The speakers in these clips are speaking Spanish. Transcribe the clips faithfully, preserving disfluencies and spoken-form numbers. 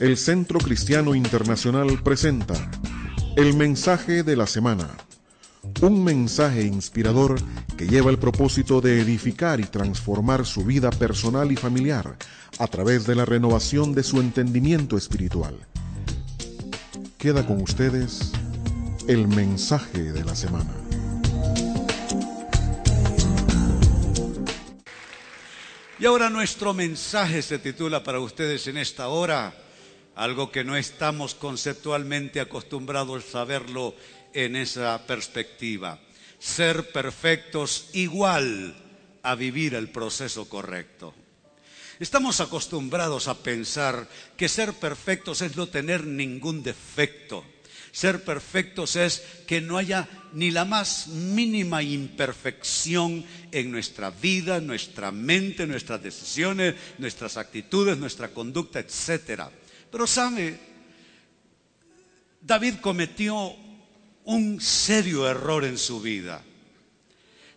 El Centro Cristiano Internacional presenta El Mensaje de la Semana. Un mensaje inspirador que lleva el propósito de edificar y transformar su vida personal y familiar a través de la renovación de su entendimiento espiritual. Queda con ustedes el mensaje de la semana. Y ahora nuestro mensaje se titula para ustedes en esta hora, algo que no estamos conceptualmente acostumbrados a verlo en esa perspectiva: ser perfectos igual a vivir el proceso correcto. Estamos acostumbrados a pensar que ser perfectos es no tener ningún defecto. Ser perfectos es que no haya ni la más mínima imperfección en nuestra vida, nuestra mente, nuestras decisiones, nuestras actitudes, nuestra conducta, etcétera. Pero sabe, David cometió un serio error en su vida.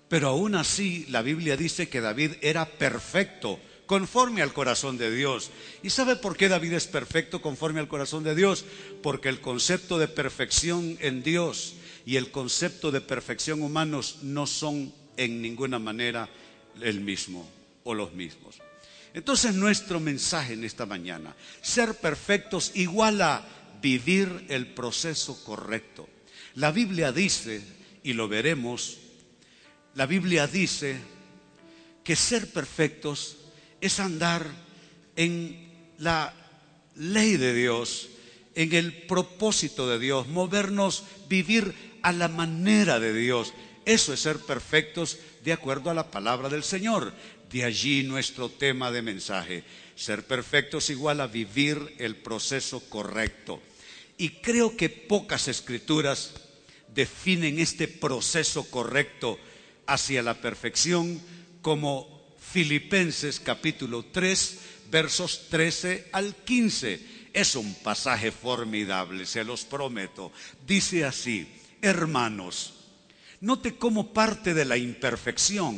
Pero aún así, la Biblia dice que David era perfecto conforme al corazón de Dios. ¿Y sabe por qué David es perfecto conforme al corazón de Dios? Porque el concepto de perfección en Dios y el concepto de perfección humanos no son en ninguna manera el mismo o los mismos. Entonces, nuestro mensaje en esta mañana: ser perfectos igual a vivir el proceso correcto. La Biblia dice, y lo veremos, la Biblia dice que ser perfectos es andar en la ley de Dios, en el propósito de Dios, movernos, vivir a la manera de Dios. Eso es ser perfectos de acuerdo a la palabra del Señor. De allí nuestro tema de mensaje: ser perfectos igual a vivir el proceso correcto. Y creo que pocas escrituras definen este proceso correcto hacia la perfección como Filipenses capítulo tres, versos trece al quince. Es un pasaje formidable, se los prometo. Dice así: hermanos, note cómo parte de la imperfección.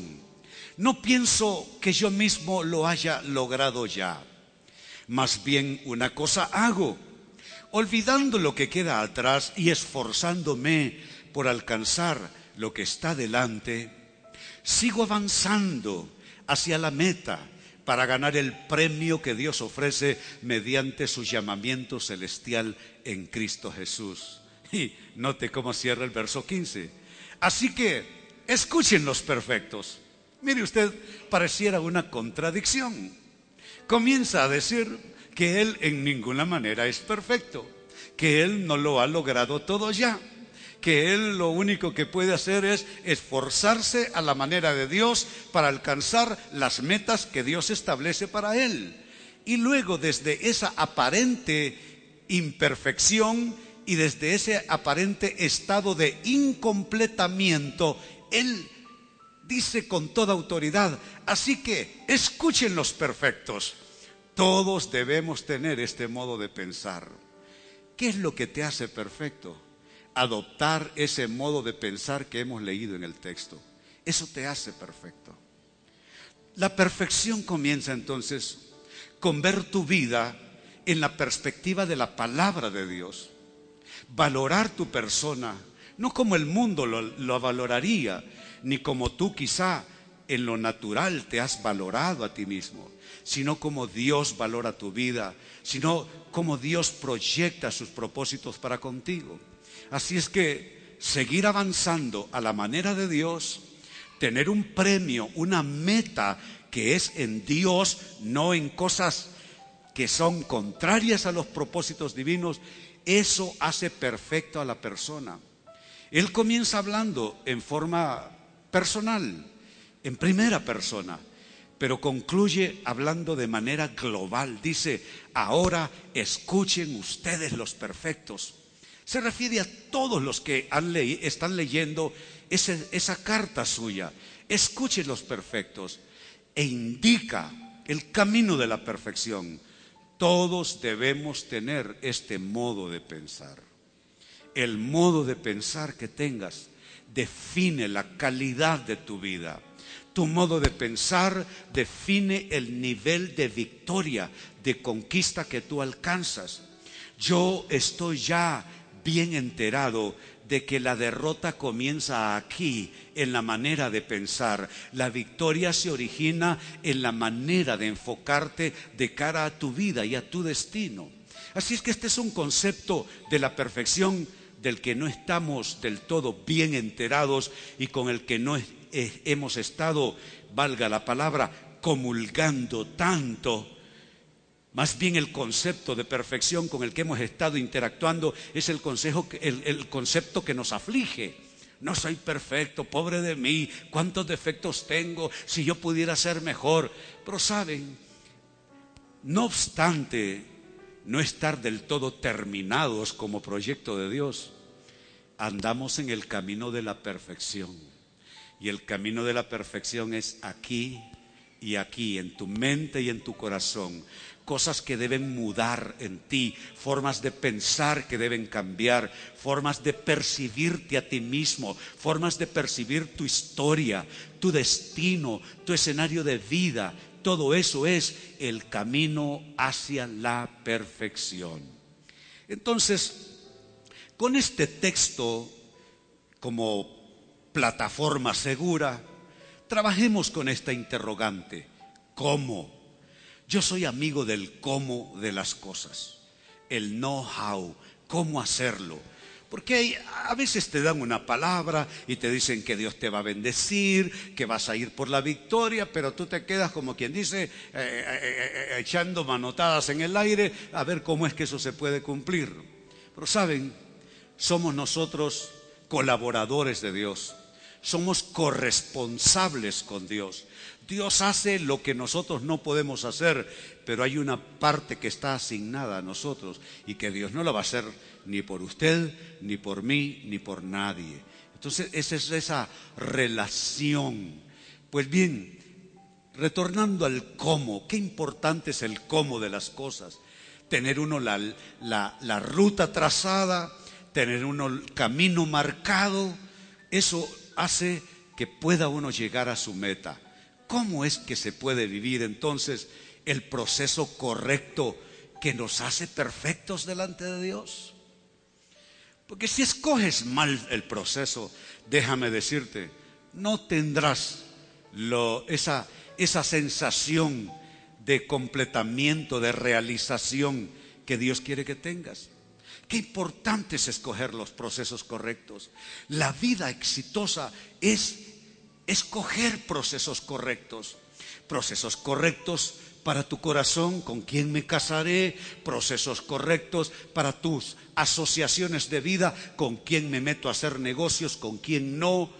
No pienso que yo mismo lo haya logrado ya. Más bien una cosa hago: olvidando lo que queda atrás y esforzándome por alcanzar lo que está delante, sigo avanzando hacia la meta para ganar el premio que Dios ofrece mediante su llamamiento celestial en Cristo Jesús. Y note cómo cierra el verso quince. Así que escuchen los perfectos. Mire usted, pareciera una contradicción. Comienza a decir que él en ninguna manera es perfecto, que él no lo ha logrado todo ya, que él lo único que puede hacer es esforzarse a la manera de Dios para alcanzar las metas que Dios establece para él. Y luego, desde esa aparente imperfección y desde ese aparente estado de incompletamiento, él dice con toda autoridad: así que escuchen los perfectos. Todos debemos tener este modo de pensar. ¿Qué es lo que te hace perfecto? Adoptar ese modo de pensar que hemos leído en el texto. Eso te hace perfecto. La perfección comienza entonces con ver tu vida en la perspectiva de la palabra de Dios. Valorar tu persona, no como el mundo lo, lo valoraría, ni como tú quizá en lo natural te has valorado a ti mismo, sino como Dios valora tu vida, sino como Dios proyecta sus propósitos para contigo. Así es que seguir avanzando a la manera de Dios, tener un premio, una meta que es en Dios, no en cosas que son contrarias a los propósitos divinos, eso hace perfecto a la persona. Él comienza hablando en forma personal, en primera persona, pero concluye hablando de manera global. Dice: ahora escuchen ustedes los perfectos. Se refiere a todos los que han le- están leyendo ese, esa carta suya. Escuchen los perfectos, e indica el camino de la perfección. Todos debemos tener este modo de pensar. El modo de pensar que tengas define la calidad de tu vida. Tu modo de pensar define el nivel de victoria, de conquista que tú alcanzas. Yo estoy ya bien enterado de que la derrota comienza aquí, en la manera de pensar. La victoria se origina en la manera de enfocarte de cara a tu vida y a tu destino. Así es que este es un concepto de la perfección del que no estamos del todo bien enterados y con el que no es, eh, hemos estado, valga la palabra, comulgando tanto. Más bien el concepto de perfección con el que hemos estado interactuando es el, consejo, el, el concepto que nos aflige. No soy perfecto, pobre de mí, cuántos defectos tengo, si yo pudiera ser mejor. Pero saben, no obstante no estar del todo terminados como proyecto de Dios, andamos en el camino de la perfección. Y el camino de la perfección es aquí y aquí, en tu mente y en tu corazón. Cosas que deben mudar en ti, formas de pensar que deben cambiar, formas de percibirte a ti mismo, formas de percibir tu historia, tu destino, tu escenario de vida. Todo eso es el camino hacia la perfección. Entonces, con este texto como plataforma segura, trabajemos con esta interrogante: ¿cómo? Yo soy amigo del cómo de las cosas, el know-how, cómo hacerlo. Porque a veces te dan una palabra y te dicen que Dios te va a bendecir, que vas a ir por la victoria, pero tú te quedas como quien dice, eh, eh, eh, echando manotadas en el aire, a ver cómo es que eso se puede cumplir. Pero saben, somos nosotros colaboradores de Dios, somos corresponsables con Dios. Dios hace lo que nosotros no podemos hacer, pero hay una parte que está asignada a nosotros y que Dios no la va a hacer ni por usted, ni por mí, ni por nadie. Entonces, esa es esa relación. Pues bien, retornando al cómo, qué importante es el cómo de las cosas. Tener uno la, la, la ruta trazada, tener uno el camino marcado, eso hace que pueda uno llegar a su meta. ¿Cómo es que se puede vivir entonces el proceso correcto que nos hace perfectos delante de Dios? Porque si escoges mal el proceso, déjame decirte, no tendrás lo, esa, esa sensación de completamiento, de realización que Dios quiere que tengas. Qué importante es escoger los procesos correctos. La vida exitosa es escoger procesos correctos, procesos correctos para tu corazón, con quién me casaré, procesos correctos para tus asociaciones de vida, con quién me meto a hacer negocios, con quién no,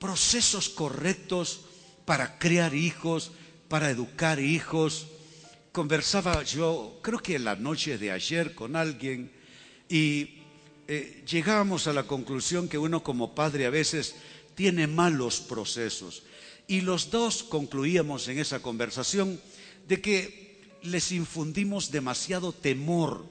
procesos correctos para criar hijos, para educar hijos. Conversaba yo, creo que la noche de ayer con alguien y eh, llegábamos a la conclusión que uno como padre a veces tiene malos procesos. Y los dos concluíamos en esa conversación de que les infundimos demasiado temor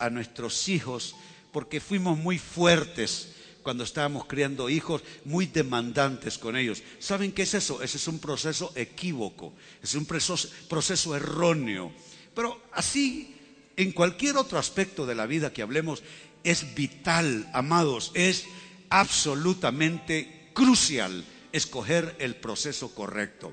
a nuestros hijos porque fuimos muy fuertes cuando estábamos criando hijos, muy demandantes con ellos. ¿Saben qué es eso? Ese es un proceso equívoco, es un proceso, proceso erróneo. Pero así, en cualquier otro aspecto de la vida que hablemos, es vital, amados, es absolutamente crucial escoger el proceso correcto.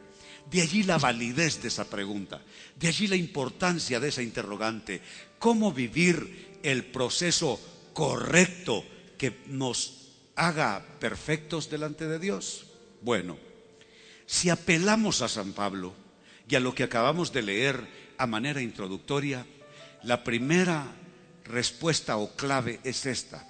De allí la validez de esa pregunta, de allí la importancia de esa interrogante. ¿Cómo vivir el proceso correcto que nos haga perfectos delante de Dios? Bueno, si apelamos a San Pablo y a lo que acabamos de leer a manera introductoria, la primera respuesta o clave es esta.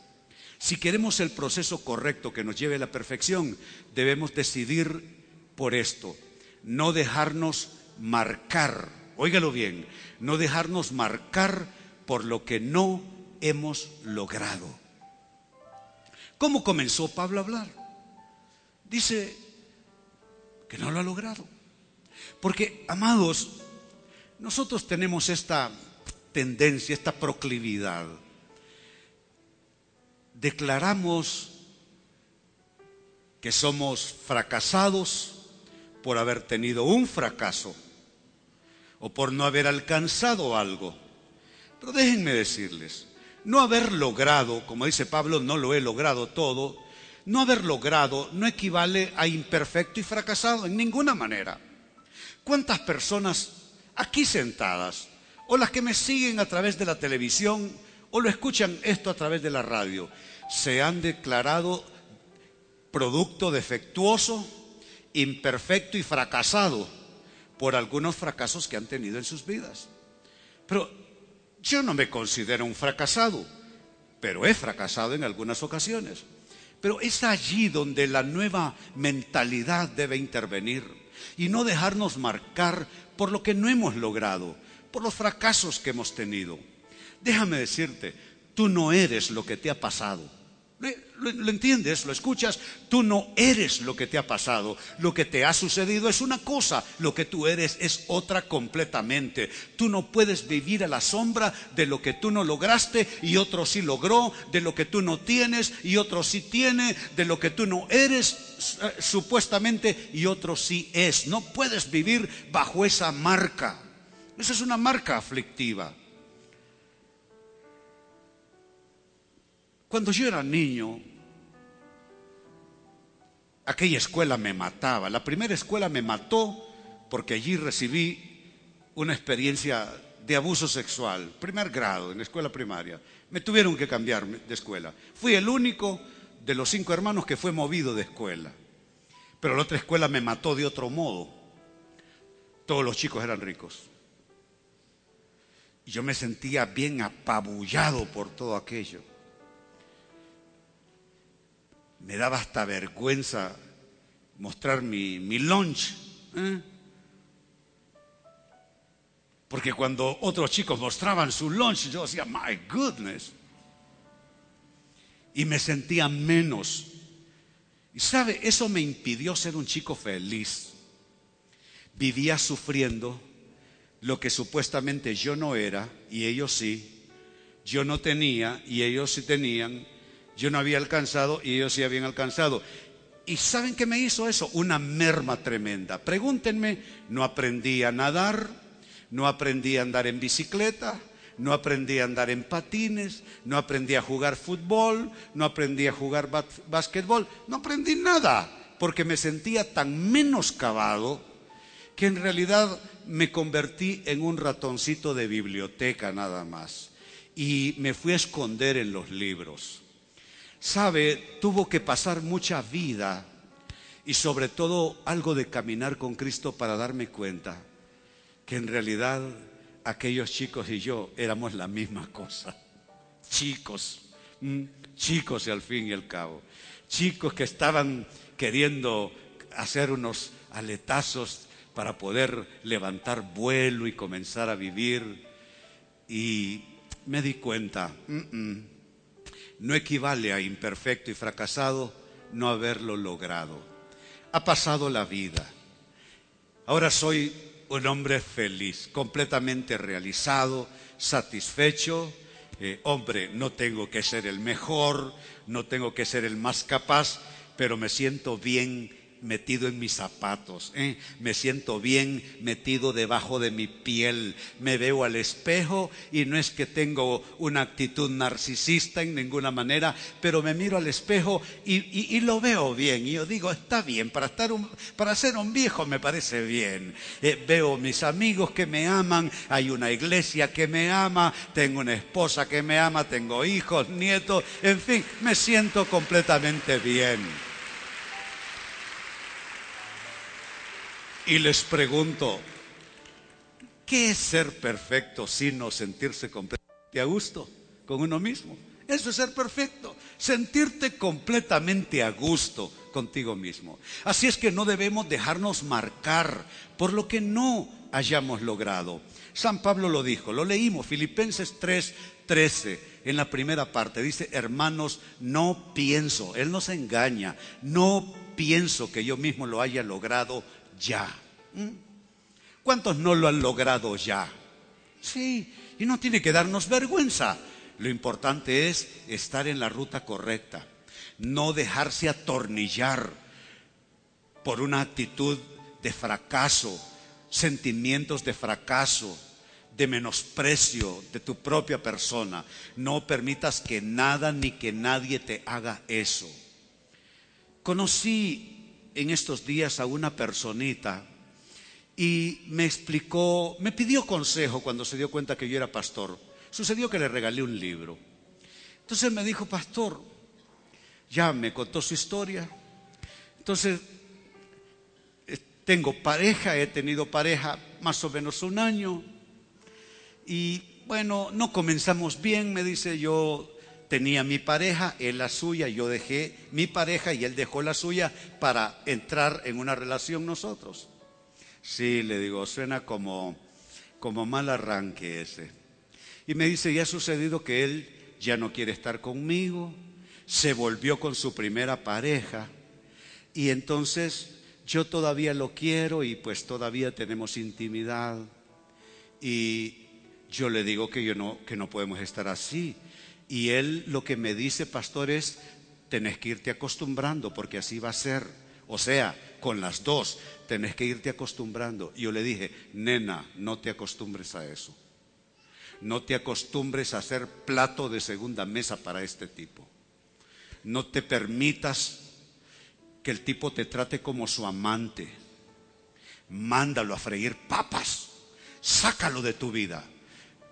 Si queremos el proceso correcto que nos lleve a la perfección, debemos decidir por esto, no dejarnos marcar, óigalo bien, no dejarnos marcar por lo que no hemos logrado. ¿Cómo comenzó Pablo a hablar? Dice que no lo ha logrado. Porque, amados, nosotros tenemos esta tendencia, esta proclividad. Declaramos que somos fracasados, por haber tenido un fracaso o por no haber alcanzado algo. Pero déjenme decirles, no haber logrado, como dice Pablo, no lo he logrado todo, no haber logrado no equivale a imperfecto y fracasado en ninguna manera. ¿Cuántas personas aquí sentadas, o las que me siguen a través de la televisión, o lo escuchan esto a través de la radio, se han declarado producto defectuoso, imperfecto y fracasado por algunos fracasos que han tenido en sus vidas? Pero yo no me considero un fracasado, pero he fracasado en algunas ocasiones. Pero es allí donde la nueva mentalidad debe intervenir y no dejarnos marcar por lo que no hemos logrado, por los fracasos que hemos tenido. Déjame decirte, tú no eres lo que te ha pasado. ¿Lo, lo entiendes? ¿Lo escuchas? Tú no eres lo que te ha pasado. Lo que te ha sucedido es una cosa, lo que tú eres es otra completamente. Tú no puedes vivir a la sombra de lo que tú no lograste y otro sí logró, de lo que tú no tienes y otro sí tiene, de lo que tú no eres supuestamente y otro sí es. No puedes vivir bajo esa marca. Esa es una marca aflictiva. Cuando yo era niño, aquella escuela me mataba. La primera escuela me mató porque allí recibí una experiencia de abuso sexual, primer grado, en la escuela primaria. Me tuvieron que cambiar de escuela. Fui el único de los cinco hermanos que fue movido de escuela. Pero la otra escuela me mató de otro modo. Todos los chicos eran ricos. Y yo me sentía bien apabullado por todo aquello. Me daba hasta vergüenza mostrar mi, mi lunch. ¿eh? Porque cuando otros chicos mostraban su lunch, yo decía, my goodness. Y me sentía menos. Y sabe, eso me impidió ser un chico feliz. Vivía sufriendo lo que supuestamente yo no era y ellos sí. Yo no tenía y ellos sí tenían. Yo no había alcanzado y ellos sí habían alcanzado. ¿Y saben qué me hizo eso? Una merma tremenda. Pregúntenme, no aprendí a nadar, no aprendí a andar en bicicleta, no aprendí a andar en patines, no aprendí a jugar fútbol, no aprendí a jugar básquetbol. No aprendí nada porque me sentía tan menoscabado que en realidad me convertí en un ratoncito de biblioteca nada más. Y me fui a esconder en los libros. Sabe, tuvo que pasar mucha vida y sobre todo algo de caminar con Cristo para darme cuenta que en realidad aquellos chicos y yo éramos la misma cosa. Chicos, chicos al fin y al cabo. Chicos que estaban queriendo hacer unos aletazos para poder levantar vuelo y comenzar a vivir. Y me di cuenta, mm-mm. no equivale a imperfecto y fracasado no haberlo logrado. Ha pasado la vida. Ahora soy un hombre feliz, completamente realizado, satisfecho. Eh, hombre, no tengo que ser el mejor, no tengo que ser el más capaz, pero me siento bien metido en mis zapatos, ¿eh? me siento bien metido debajo de mi piel, me veo al espejo y no es que tengo una actitud narcisista en ninguna manera, pero me miro al espejo y, y, y lo veo bien y yo digo, está bien, para, estar un, para ser un viejo me parece bien. Eh, veo mis amigos que me aman, hay una iglesia que me ama, tengo una esposa que me ama, tengo hijos, nietos, en fin, me siento completamente bien. Y les pregunto, ¿qué es ser perfecto sino sentirse completamente a gusto con uno mismo? Eso es ser perfecto, sentirte completamente a gusto contigo mismo. Así es que no debemos dejarnos marcar por lo que no hayamos logrado. San Pablo lo dijo, lo leímos, Filipenses tres trece, en la primera parte. Dice, hermanos, no pienso, él nos engaña, no pienso que yo mismo lo haya logrado ya. ¿Cuántos no lo han logrado ya? Sí, y no tiene que darnos vergüenza. Lo importante es estar en la ruta correcta, no dejarse atornillar por una actitud de fracaso, sentimientos de fracaso, de menosprecio de tu propia persona. No permitas que nada ni que nadie te haga eso. Conocí en estos días a una personita y me explicó, me pidió consejo cuando se dio cuenta que yo era pastor. Sucedió que le regalé un libro. Entonces me dijo, pastor, ya me contó su historia. Entonces, tengo pareja, he tenido pareja más o menos un año. Y bueno, no comenzamos bien, me dice, yo tenía mi pareja, él la suya, yo dejé mi pareja y él dejó la suya para entrar en una relación nosotros. Sí, le digo, suena como, como mal arranque ese. Y me dice, ya ha sucedido que él ya no quiere estar conmigo, se volvió con su primera pareja y entonces yo todavía lo quiero y pues todavía tenemos intimidad. Y yo le digo que, yo no, que no podemos estar así. Y él lo que me dice, pastor, es, tenés que irte acostumbrando porque así va a ser. O sea, con las dos, tenés que irte acostumbrando. Y yo le dije, nena, no te acostumbres a eso. No te acostumbres a ser plato de segunda mesa para este tipo. No te permitas que el tipo te trate como su amante. Mándalo a freír papas. Sácalo de tu vida.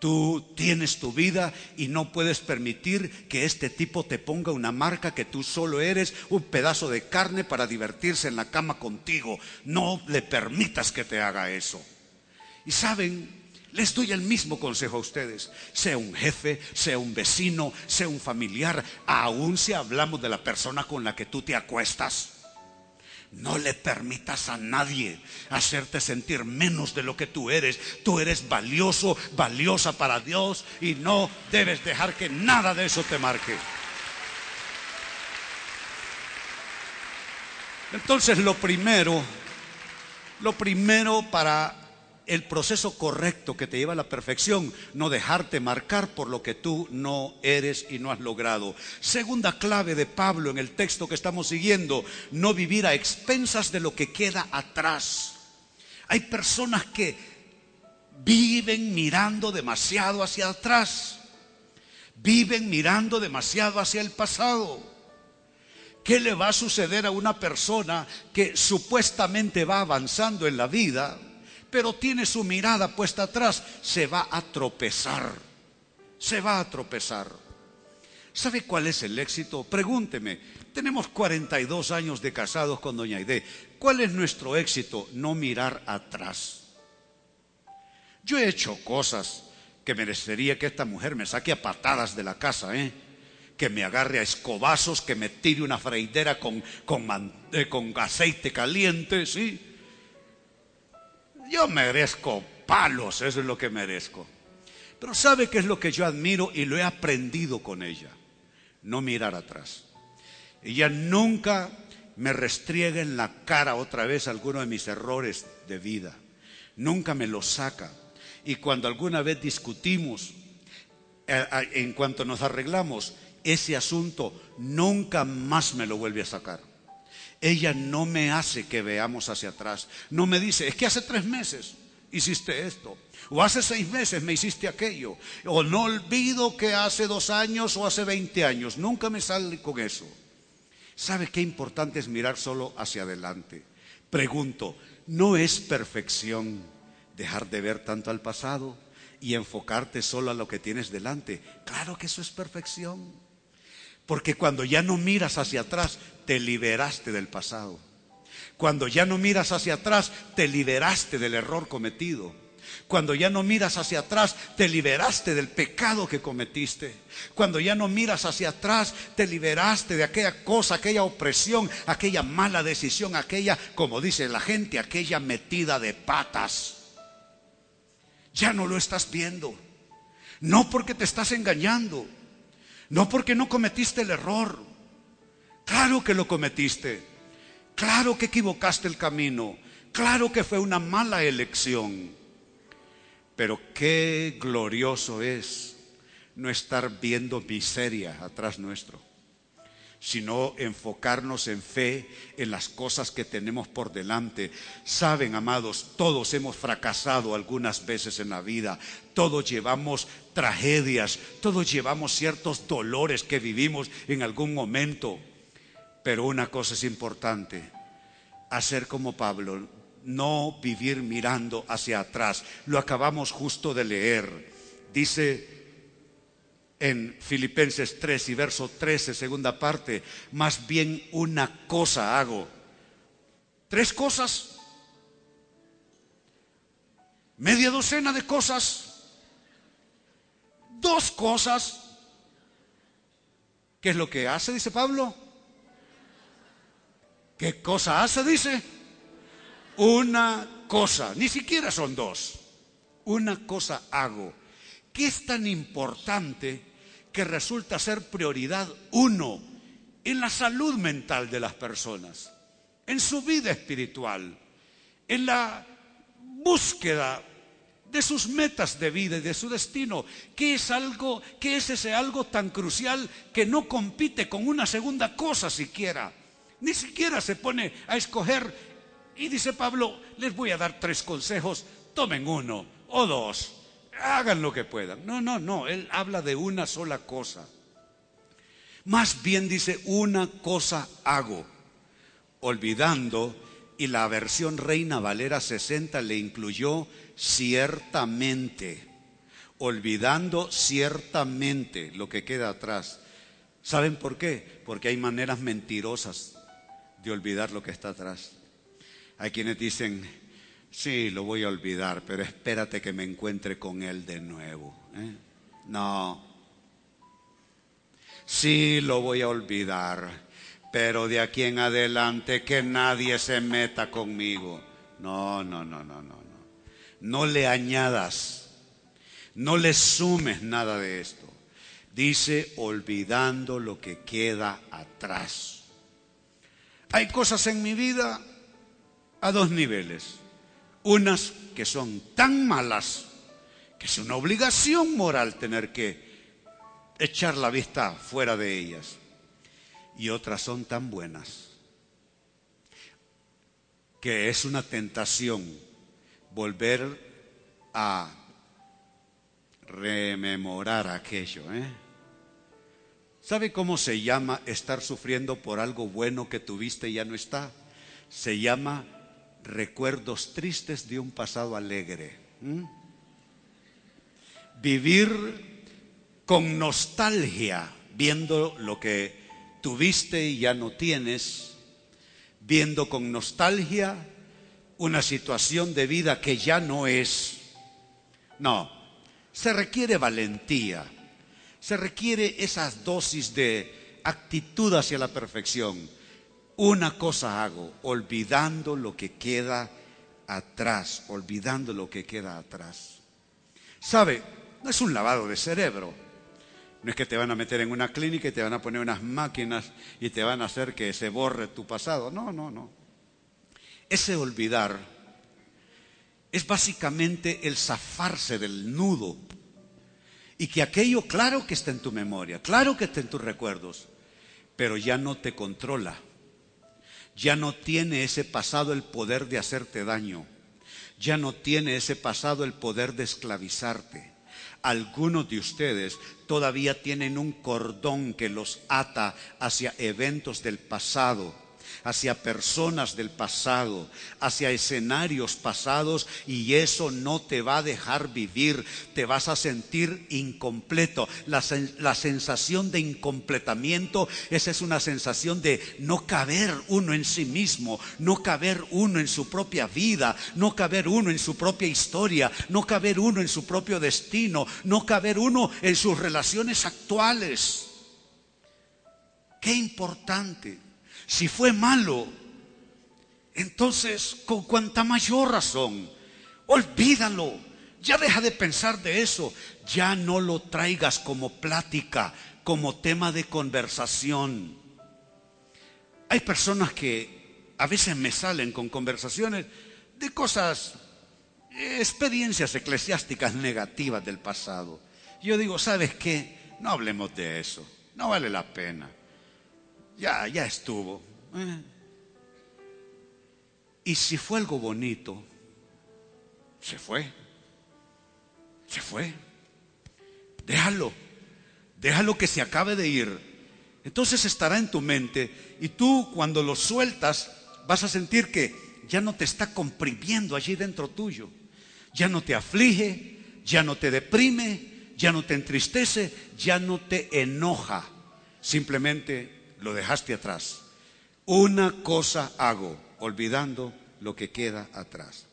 Tú tienes tu vida y no puedes permitir que este tipo te ponga una marca que tú solo eres un pedazo de carne para divertirse en la cama contigo. No le permitas que te haga eso. Y saben, les doy el mismo consejo a ustedes. Sea un jefe, sea un vecino, sea un familiar, aún si hablamos de la persona con la que tú te acuestas. No le permitas a nadie hacerte sentir menos de lo que tú eres. Tú eres valioso, valiosa para Dios y no debes dejar que nada de eso te marque. Entonces, lo primero, lo primero para el proceso correcto que te lleva a la perfección, no dejarte marcar por lo que tú no eres y no has logrado. Segunda clave de Pablo en el texto que estamos siguiendo, no vivir a expensas de lo que queda atrás. Hay personas que viven mirando demasiado hacia atrás, viven mirando demasiado hacia el pasado. ¿Qué le va a suceder a una persona que supuestamente va avanzando en la vida, pero tiene su mirada puesta atrás? Se va a tropezar, se va a tropezar. ¿Sabe cuál es el éxito? Pregúnteme, tenemos cuarenta y dos años de casados con doña Aide. ¿Cuál es nuestro éxito? No mirar atrás. Yo he hecho cosas que merecería que esta mujer me saque a patadas de la casa, ¿eh? Que me agarre a escobazos, que me tire una freidera con, con, eh, con aceite caliente, ¿sí? Yo merezco palos, eso es lo que merezco. Pero ¿sabe qué es lo que yo admiro y lo he aprendido con ella? No mirar atrás. Ella nunca me restriega en la cara otra vez alguno de mis errores de vida. Nunca me los saca. Y cuando alguna vez discutimos, en cuanto nos arreglamos, ese asunto nunca más me lo vuelve a sacar. Ella no me hace que veamos hacia atrás. No me dice, es que hace tres meses hiciste esto. O hace seis meses me hiciste aquello. O no olvido que hace dos años o hace veinte años. Nunca me sale con eso. ¿Sabe qué importante es mirar solo hacia adelante? Pregunto, ¿no es perfección dejar de ver tanto al pasado y enfocarte solo a lo que tienes delante? Claro que eso es perfección. Porque cuando ya no miras hacia atrás, te liberaste del pasado. Cuando ya no miras hacia atrás, te liberaste del error cometido. Cuando ya no miras hacia atrás, te liberaste del pecado que cometiste. Cuando ya no miras hacia atrás, te liberaste de aquella cosa, aquella opresión, aquella mala decisión, aquella, como dice la gente, aquella metida de patas. Ya no lo estás viendo. No porque te estás engañando. No porque no cometiste el error. Claro que lo cometiste. Claro que equivocaste el camino. Claro que fue una mala elección. Pero qué glorioso es no estar viendo miseria atrás nuestro, sino enfocarnos en fe, en las cosas que tenemos por delante. Saben, amados, todos hemos fracasado algunas veces en la vida, todos llevamos tragedias, todos llevamos ciertos dolores que vivimos en algún momento. Pero una cosa es importante, hacer como Pablo, no vivir mirando hacia atrás. Lo acabamos justo de leer, dice en Filipenses tres y verso trece, segunda parte, más bien una cosa hago. Tres cosas, media docena de cosas, dos cosas. ¿Qué es lo que hace? Dice Pablo. ¿Qué cosa hace? Dice una cosa, ni siquiera son dos. Una cosa hago. ¿Qué es tan importante que resulta ser prioridad uno en la salud mental de las personas, en su vida espiritual, en la búsqueda de sus metas de vida y de su destino? ¿Qué es algo, qué es ese algo tan crucial que no compite con una segunda cosa siquiera? Ni siquiera se pone a escoger y dice Pablo, les voy a dar tres consejos, tomen uno o dos, hagan lo que puedan. No, no, no, él habla de una sola cosa. Más bien dice, una cosa hago, olvidando, y la versión Reina Valera sesenta le incluyó ciertamente, olvidando ciertamente lo que queda atrás. ¿Saben por qué? Porque hay maneras mentirosas de olvidar lo que está atrás. Hay quienes dicen, sí, lo voy a olvidar, pero espérate que me encuentre con él de nuevo, ¿eh? No. Sí, lo voy a olvidar, pero de aquí en adelante que nadie se meta conmigo. No, no, no, no, no, no. No le añadas, no le sumes nada de esto. Dice, olvidando lo que queda atrás. Hay cosas en mi vida a dos niveles. Unas que son tan malas que es una obligación moral tener que echar la vista fuera de ellas. Y otras son tan buenas que es una tentación volver a rememorar aquello, ¿eh? ¿Sabe cómo se llama estar sufriendo por algo bueno que tuviste y ya no está? Se llama recuerdos tristes de un pasado alegre. ¿Mm? Vivir con nostalgia, viendo lo que tuviste y ya no tienes, viendo con nostalgia una situación de vida que ya no es. No, se requiere valentía, se requiere esas dosis de actitud hacia la perfección. Una cosa hago, olvidando lo que queda atrás, olvidando lo que queda atrás. ¿Sabe? No es un lavado de cerebro. No es que te van a meter en una clínica y te van a poner unas máquinas y te van a hacer que se borre tu pasado. No, no, no. Ese olvidar es básicamente el zafarse del nudo. Y que aquello, claro que está en tu memoria, claro que está en tus recuerdos, pero ya no te controla. Ya no tiene ese pasado el poder de hacerte daño. Ya no tiene ese pasado el poder de esclavizarte. Algunos de ustedes todavía tienen un cordón que los ata hacia eventos del pasado, hacia personas del pasado, hacia escenarios pasados, y eso no te va a dejar vivir. Te vas a sentir incompleto. La, sen- la sensación de incompletamiento, esa es una sensación de no caber uno en sí mismo, no caber uno en su propia vida, no caber uno en su propia historia, no caber uno en su propio destino, no caber uno en sus relaciones actuales. ¡Qué importante! Si fue malo, entonces con cuanta mayor razón, olvídalo, ya deja de pensar de eso, ya no lo traigas como plática, como tema de conversación. Hay personas que a veces me salen con conversaciones de cosas, experiencias eclesiásticas negativas del pasado. Yo digo, ¿sabes qué? No hablemos de eso, no vale la pena. ya, ya estuvo. Eh. Y si fue algo bonito, se fue. Se fue. Déjalo. Déjalo que se acabe de ir. Entonces estará en tu mente. Y tú, cuando lo sueltas, vas a sentir que ya no te está comprimiendo allí dentro tuyo. Ya no te aflige, ya no te deprime, ya no te entristece, ya no te enoja. Simplemente lo dejaste atrás. Una cosa hago, olvidando lo que queda atrás.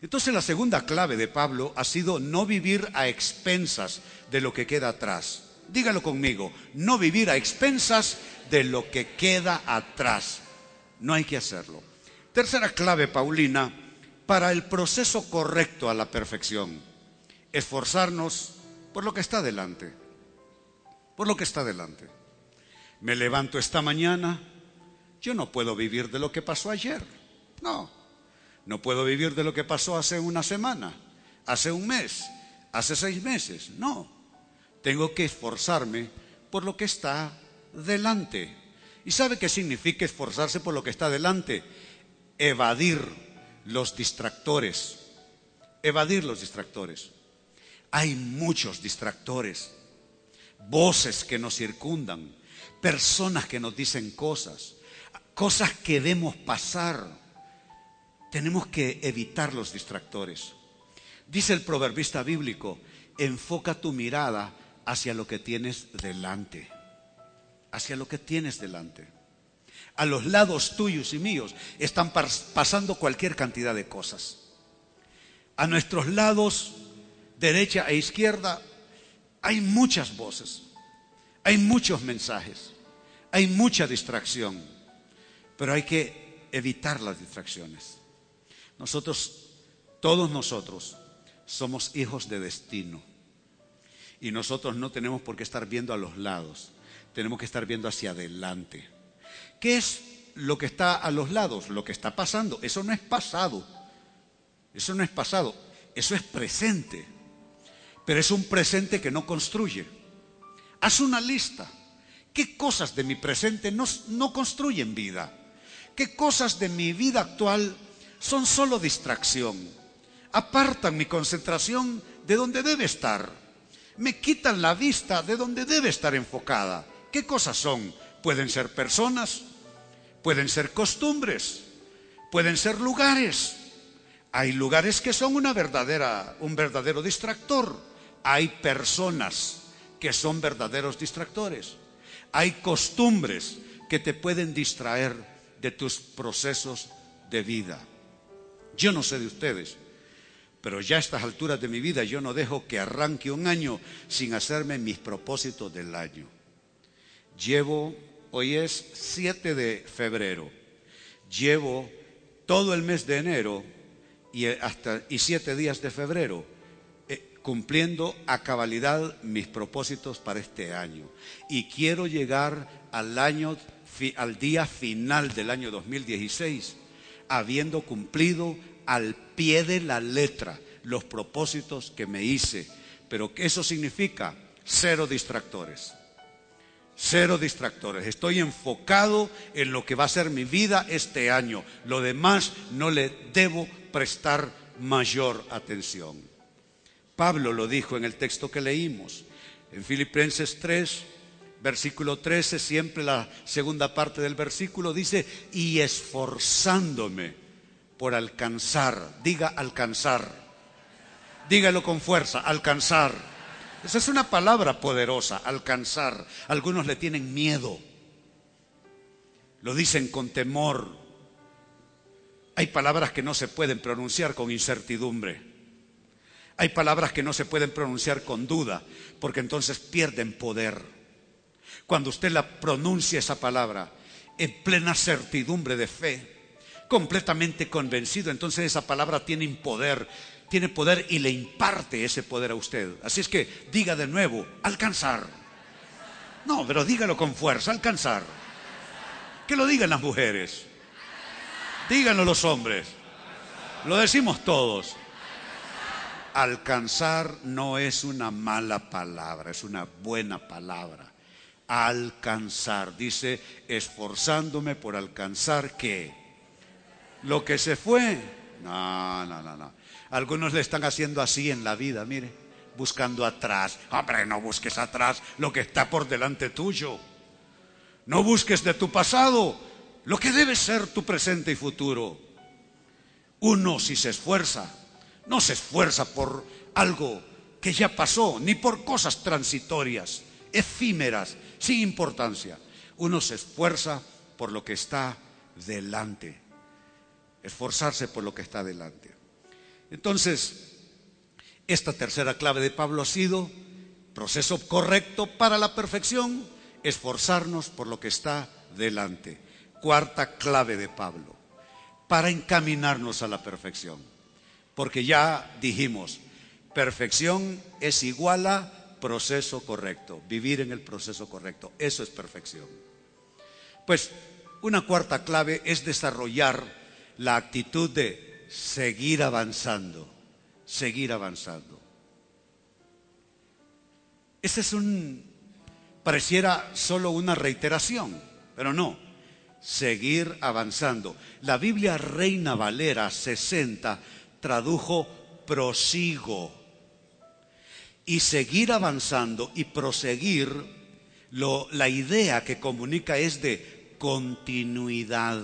Entonces la segunda clave de Pablo ha sido no vivir a expensas de lo que queda atrás. Dígalo conmigo, no vivir a expensas de lo que queda atrás. No hay que hacerlo. Tercera clave, Paulina, para el proceso correcto a la perfección. Esforzarnos por lo que está delante. Por lo que está delante. Me levanto esta mañana, yo no puedo vivir de lo que pasó ayer. No. No puedo vivir de lo que pasó hace una semana, hace un mes, hace seis meses. No, tengo que esforzarme por lo que está delante. ¿Y sabe qué significa esforzarse por lo que está delante? Evadir los distractores. Evadir los distractores. Hay muchos distractores. Voces que nos circundan. Personas que nos dicen cosas. Cosas que debemos pasar. Tenemos que evitar los distractores. Dice el proverbista bíblico, enfoca tu mirada hacia lo que tienes delante. Hacia lo que tienes delante. A los lados tuyos y míos están pasando cualquier cantidad de cosas. A nuestros lados, derecha e izquierda, hay muchas voces. Hay muchos mensajes. Hay mucha distracción. Pero hay que evitar las distracciones. Nosotros, todos nosotros, somos hijos de destino. Y nosotros no tenemos por qué estar viendo a los lados. Tenemos que estar viendo hacia adelante. ¿Qué es lo que está a los lados? Lo que está pasando. Eso no es pasado. Eso no es pasado. Eso es presente. Pero es un presente que no construye. Haz una lista. ¿Qué cosas de mi presente no, no construyen vida? ¿Qué cosas de mi vida actual son solo distracción? Apartan mi concentración de donde debe estar. Me quitan la vista de donde debe estar enfocada. ¿Qué cosas son? Pueden ser personas, pueden ser costumbres, pueden ser lugares. Hay lugares que son una verdadera, un verdadero distractor. Hay personas que son verdaderos distractores. Hay costumbres que te pueden distraer de tus procesos de vida. Yo no sé de ustedes, pero ya a estas alturas de mi vida yo no dejo que arranque un año sin hacerme mis propósitos del año. Llevo, hoy es siete de febrero, llevo todo el mes de enero y hasta y siete días de febrero eh, cumpliendo a cabalidad mis propósitos para este año. Y quiero llegar al año, al día final del año dos mil dieciséis, habiendo cumplido al pie de la letra los propósitos que me hice. Pero eso significa cero distractores. Cero distractores. Estoy enfocado en lo que va a ser mi vida este año. Lo demás no le debo prestar mayor atención. Pablo lo dijo en el texto que leímos. En Filipenses tres, versículo trece, siempre la segunda parte del versículo dice, y esforzándome por alcanzar, diga alcanzar, dígalo con fuerza, alcanzar. Esa es una palabra poderosa, alcanzar. Algunos le tienen miedo, lo dicen con temor. Hay palabras que no se pueden pronunciar con incertidumbre. Hay palabras que no se pueden pronunciar con duda, porque entonces pierden poder. Cuando usted la pronuncia esa palabra en plena certidumbre de fe, completamente convencido, entonces esa palabra tiene poder, tiene poder y le imparte ese poder a usted. Así es que diga de nuevo, alcanzar. No, pero dígalo con fuerza, alcanzar. Que lo digan las mujeres. Díganlo los hombres. Lo decimos todos. Alcanzar no es una mala palabra, es una buena palabra. alcanzar. Dice, esforzándome por alcanzar ¿qué? Lo que se fue. No, no, no, no. Algunos le están haciendo así en la vida, mire, buscando atrás. Hombre, no busques atrás lo que está por delante tuyo. No busques de tu pasado lo que debe ser tu presente y futuro. Uno, si se esfuerza, no se esfuerza por algo que ya pasó, ni por cosas transitorias, efímeras, sin importancia. Uno se esfuerza por lo que está delante. Esforzarse por lo que está delante. Entonces, esta tercera clave de Pablo ha sido proceso correcto para la perfección, esforzarnos por lo que está delante. Cuarta clave de Pablo, para encaminarnos a la perfección. Porque ya dijimos, perfección es igual a proceso correcto, vivir en el proceso correcto. Eso es perfección. Pues una cuarta clave es desarrollar la actitud de seguir avanzando, seguir avanzando. Ese es un, pareciera solo una reiteración, pero no, seguir avanzando. La Biblia Reina Valera sesenta tradujo prosigo. Y seguir avanzando y proseguir, lo, la idea que comunica es de continuidad.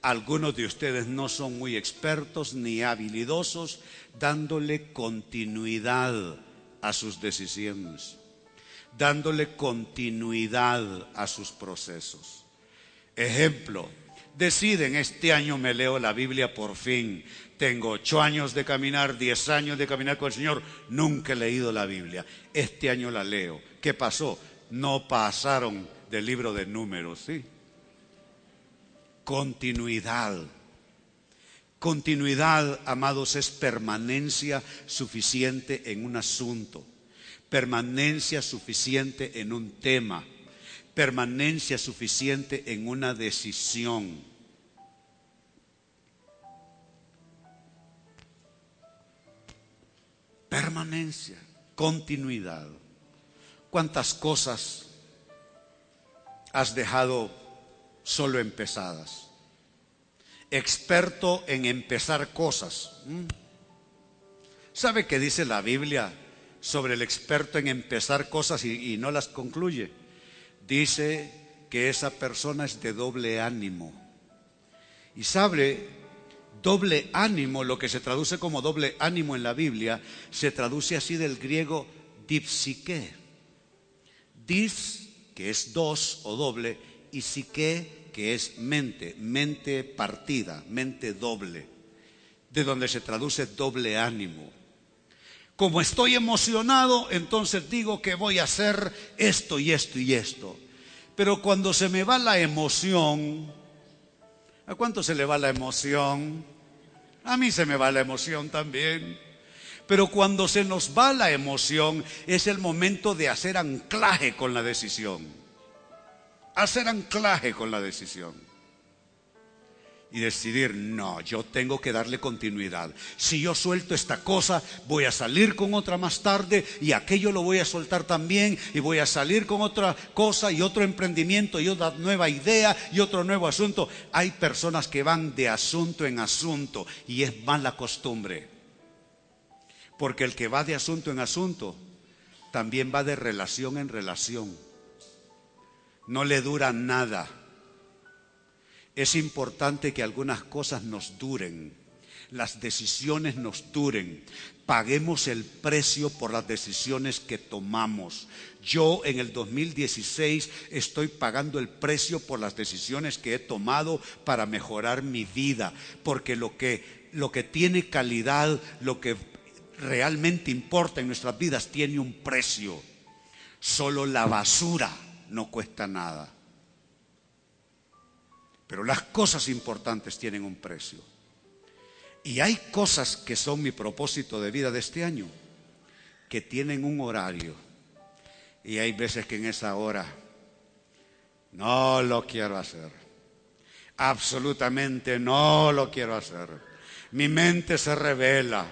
Algunos de ustedes no son muy expertos ni habilidosos dándole continuidad a sus decisiones, dándole continuidad a sus procesos. Ejemplo, deciden, este año me leo la Biblia por fin. Tengo ocho años de caminar, diez años de caminar con el Señor. Nunca he leído la Biblia. Este año la leo. ¿Qué pasó? No pasaron del libro de Números, ¿sí? Continuidad. Continuidad, amados, es permanencia suficiente en un asunto. Permanencia suficiente en un tema. Permanencia suficiente en una decisión. Permanencia, continuidad. ¿Cuántas cosas has dejado solo empezadas? Experto en empezar cosas. ¿Sabe qué dice la Biblia sobre el experto en empezar cosas y, y no las concluye? Dice que esa persona es de doble ánimo. Y sabe, doble ánimo, lo que se traduce como doble ánimo en la Biblia, se traduce así del griego dipsique. Dis, que es dos o doble, y psique, que es mente, mente partida, mente doble, de donde se traduce doble ánimo. Como estoy emocionado, entonces digo que voy a hacer esto y esto y esto. Pero cuando se me va la emoción, ¿a cuánto se le va la emoción? A mí se me va la emoción también. Pero cuando se nos va la emoción, es el momento de hacer anclaje con la decisión. Hacer anclaje con la decisión. Y decidir, no, yo tengo que darle continuidad. Si yo suelto esta cosa, voy a salir con otra más tarde, y aquello lo voy a soltar también, y voy a salir con otra cosa, y otro emprendimiento, y otra nueva idea, y otro nuevo asunto. Hay personas que van de asunto en asunto, y es mala costumbre. Porque el que va de asunto en asunto, también va de relación en relación. No le dura nada. Es importante que algunas cosas nos duren, las decisiones nos duren. Paguemos el precio por las decisiones que tomamos. Yo en el dos mil dieciséis estoy pagando el precio por las decisiones que he tomado para mejorar mi vida, porque lo que, lo que tiene calidad, lo que realmente importa en nuestras vidas tiene un precio. Solo la basura no cuesta nada. Pero las cosas importantes tienen un precio. Y hay cosas que son mi propósito de vida de este año, que tienen un horario. Y hay veces que en esa hora no lo quiero hacer. Absolutamente no lo quiero hacer. Mi mente se revela.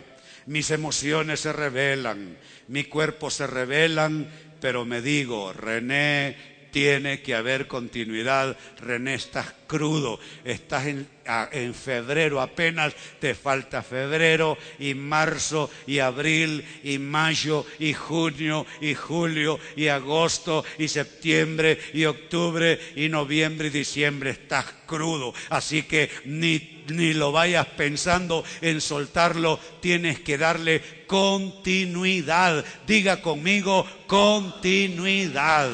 mis emociones se rebelan, mi cuerpo se rebelan, pero me digo, René, tiene que haber continuidad. René, estás crudo, estás en, en febrero apenas, te falta febrero y marzo y abril y mayo y junio y julio y agosto y septiembre y octubre y noviembre y diciembre. Estás crudo, así que ni, ni lo vayas pensando en soltarlo, tienes que darle continuidad. Diga conmigo, continuidad.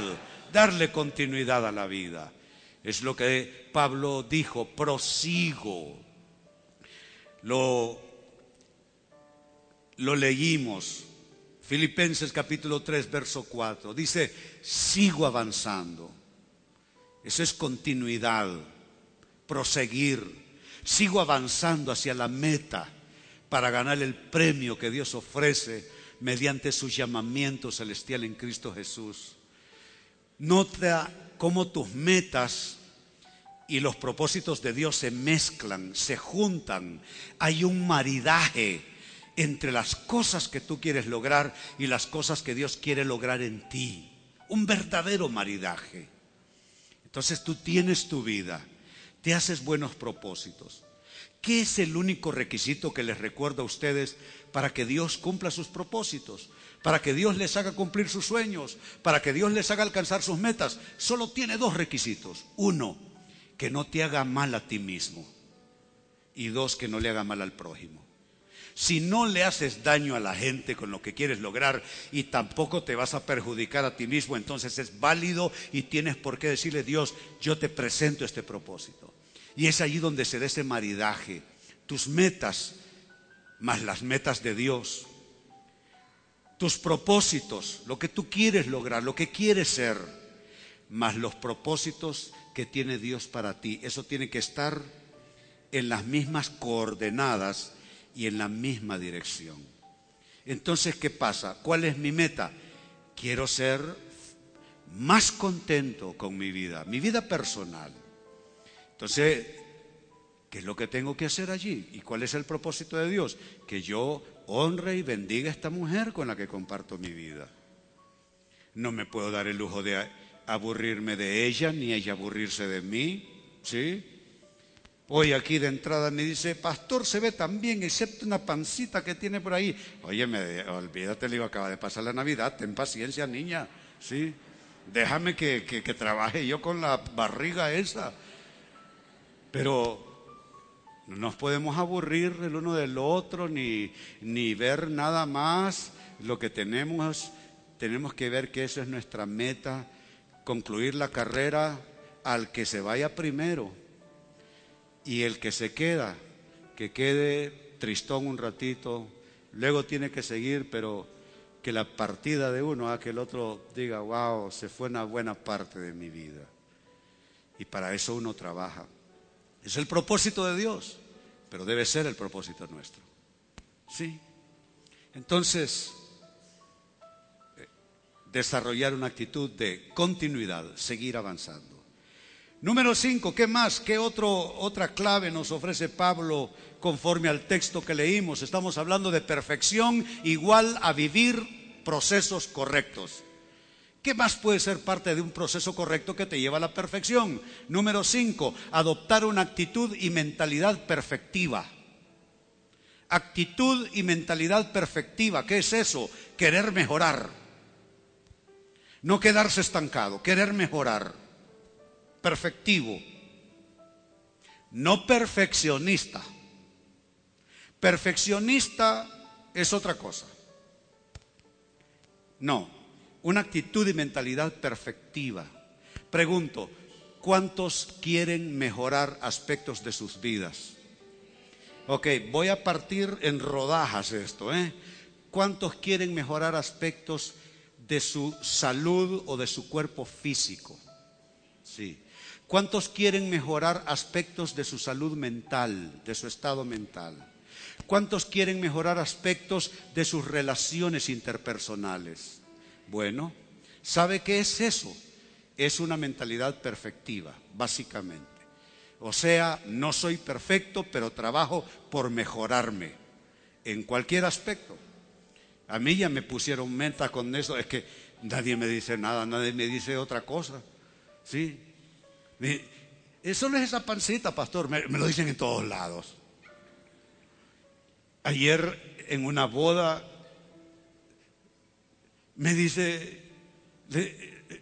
Darle continuidad a la vida. Es lo que Pablo dijo, prosigo. Lo, lo leímos, Filipenses capítulo tres, verso cuatro. Dice, sigo avanzando. Eso es continuidad, proseguir. Sigo avanzando hacia la meta para ganar el premio que Dios ofrece mediante su llamamiento celestial en Cristo Jesús. Nota cómo tus metas y los propósitos de Dios se mezclan, se juntan. Hay un maridaje entre las cosas que tú quieres lograr y las cosas que Dios quiere lograr en ti. Un verdadero maridaje. Entonces tú tienes tu vida, te haces buenos propósitos. ¿Qué es el único requisito que les recuerdo a ustedes para que Dios cumpla sus propósitos? Para que Dios les haga cumplir sus sueños, para que Dios les haga alcanzar sus metas. Solo tiene dos requisitos. Uno, que no te haga mal a ti mismo. Y dos, que no le haga mal al prójimo. Si no le haces daño a la gente con lo que quieres lograr y tampoco te vas a perjudicar a ti mismo, entonces es válido y tienes por qué decirle, Dios, yo te presento este propósito. Y es allí donde se da ese maridaje. Tus metas más las metas de Dios. Tus propósitos, lo que tú quieres lograr, lo que quieres ser, más los propósitos que tiene Dios para ti. Eso tiene que estar en las mismas coordenadas y en la misma dirección. Entonces, ¿qué pasa? ¿Cuál es mi meta? Quiero ser más contento con mi vida, mi vida personal. Entonces, ¿qué es lo que tengo que hacer allí? ¿Y cuál es el propósito de Dios? Que yo honre y bendiga a esta mujer con la que comparto mi vida. No me puedo dar el lujo de aburrirme de ella, ni ella aburrirse de mí, ¿sí? Hoy aquí de entrada me dice, pastor, se ve tan bien, excepto una pancita que tiene por ahí. Oye, me, olvídate, le digo, acaba de pasar la Navidad, ten paciencia, niña, ¿sí? Déjame que, que, que trabaje yo con la barriga esa. Pero no nos podemos aburrir el uno del otro, ni, ni ver nada más. Lo que tenemos, tenemos que ver que eso es nuestra meta, concluir la carrera al que se vaya primero. Y el que se queda, que quede tristón un ratito, luego tiene que seguir, pero que la partida de uno, a que el otro diga, wow, se fue una buena parte de mi vida. Y para eso uno trabaja. Es el propósito de Dios, pero debe ser el propósito nuestro. ¿Sí? Entonces, desarrollar una actitud de continuidad, seguir avanzando. Número cinco, ¿qué más? ¿Qué otro, otra clave nos ofrece Pablo conforme al texto que leímos? Estamos hablando de perfección igual a vivir procesos correctos. ¿Qué más puede ser parte de un proceso correcto que te lleva a la perfección? Número cinco, adoptar una actitud y mentalidad perfectiva. Actitud y mentalidad perfectiva, ¿qué es eso? Querer mejorar. No quedarse estancado, querer mejorar. Perfectivo. No perfeccionista. Perfeccionista es otra cosa. No. Una actitud y mentalidad perfectiva. Pregunto, ¿cuántos quieren mejorar aspectos de sus vidas? Ok, voy a partir en rodajas esto, ¿eh? ¿Cuántos quieren mejorar aspectos de su salud o de su cuerpo físico? Sí. ¿Cuántos quieren mejorar aspectos de su salud mental, de su estado mental? ¿Cuántos quieren mejorar aspectos de sus relaciones interpersonales? Bueno, ¿sabe qué es eso? Es una mentalidad perfectiva, básicamente. O sea, no soy perfecto, pero trabajo por mejorarme. en cualquier aspecto. A mí ya me pusieron meta con eso, es que nadie me dice nada, nadie me dice otra cosa, ¿sí? Eso no es esa pancita, pastor, me, me lo dicen en todos lados. Ayer en una boda me dice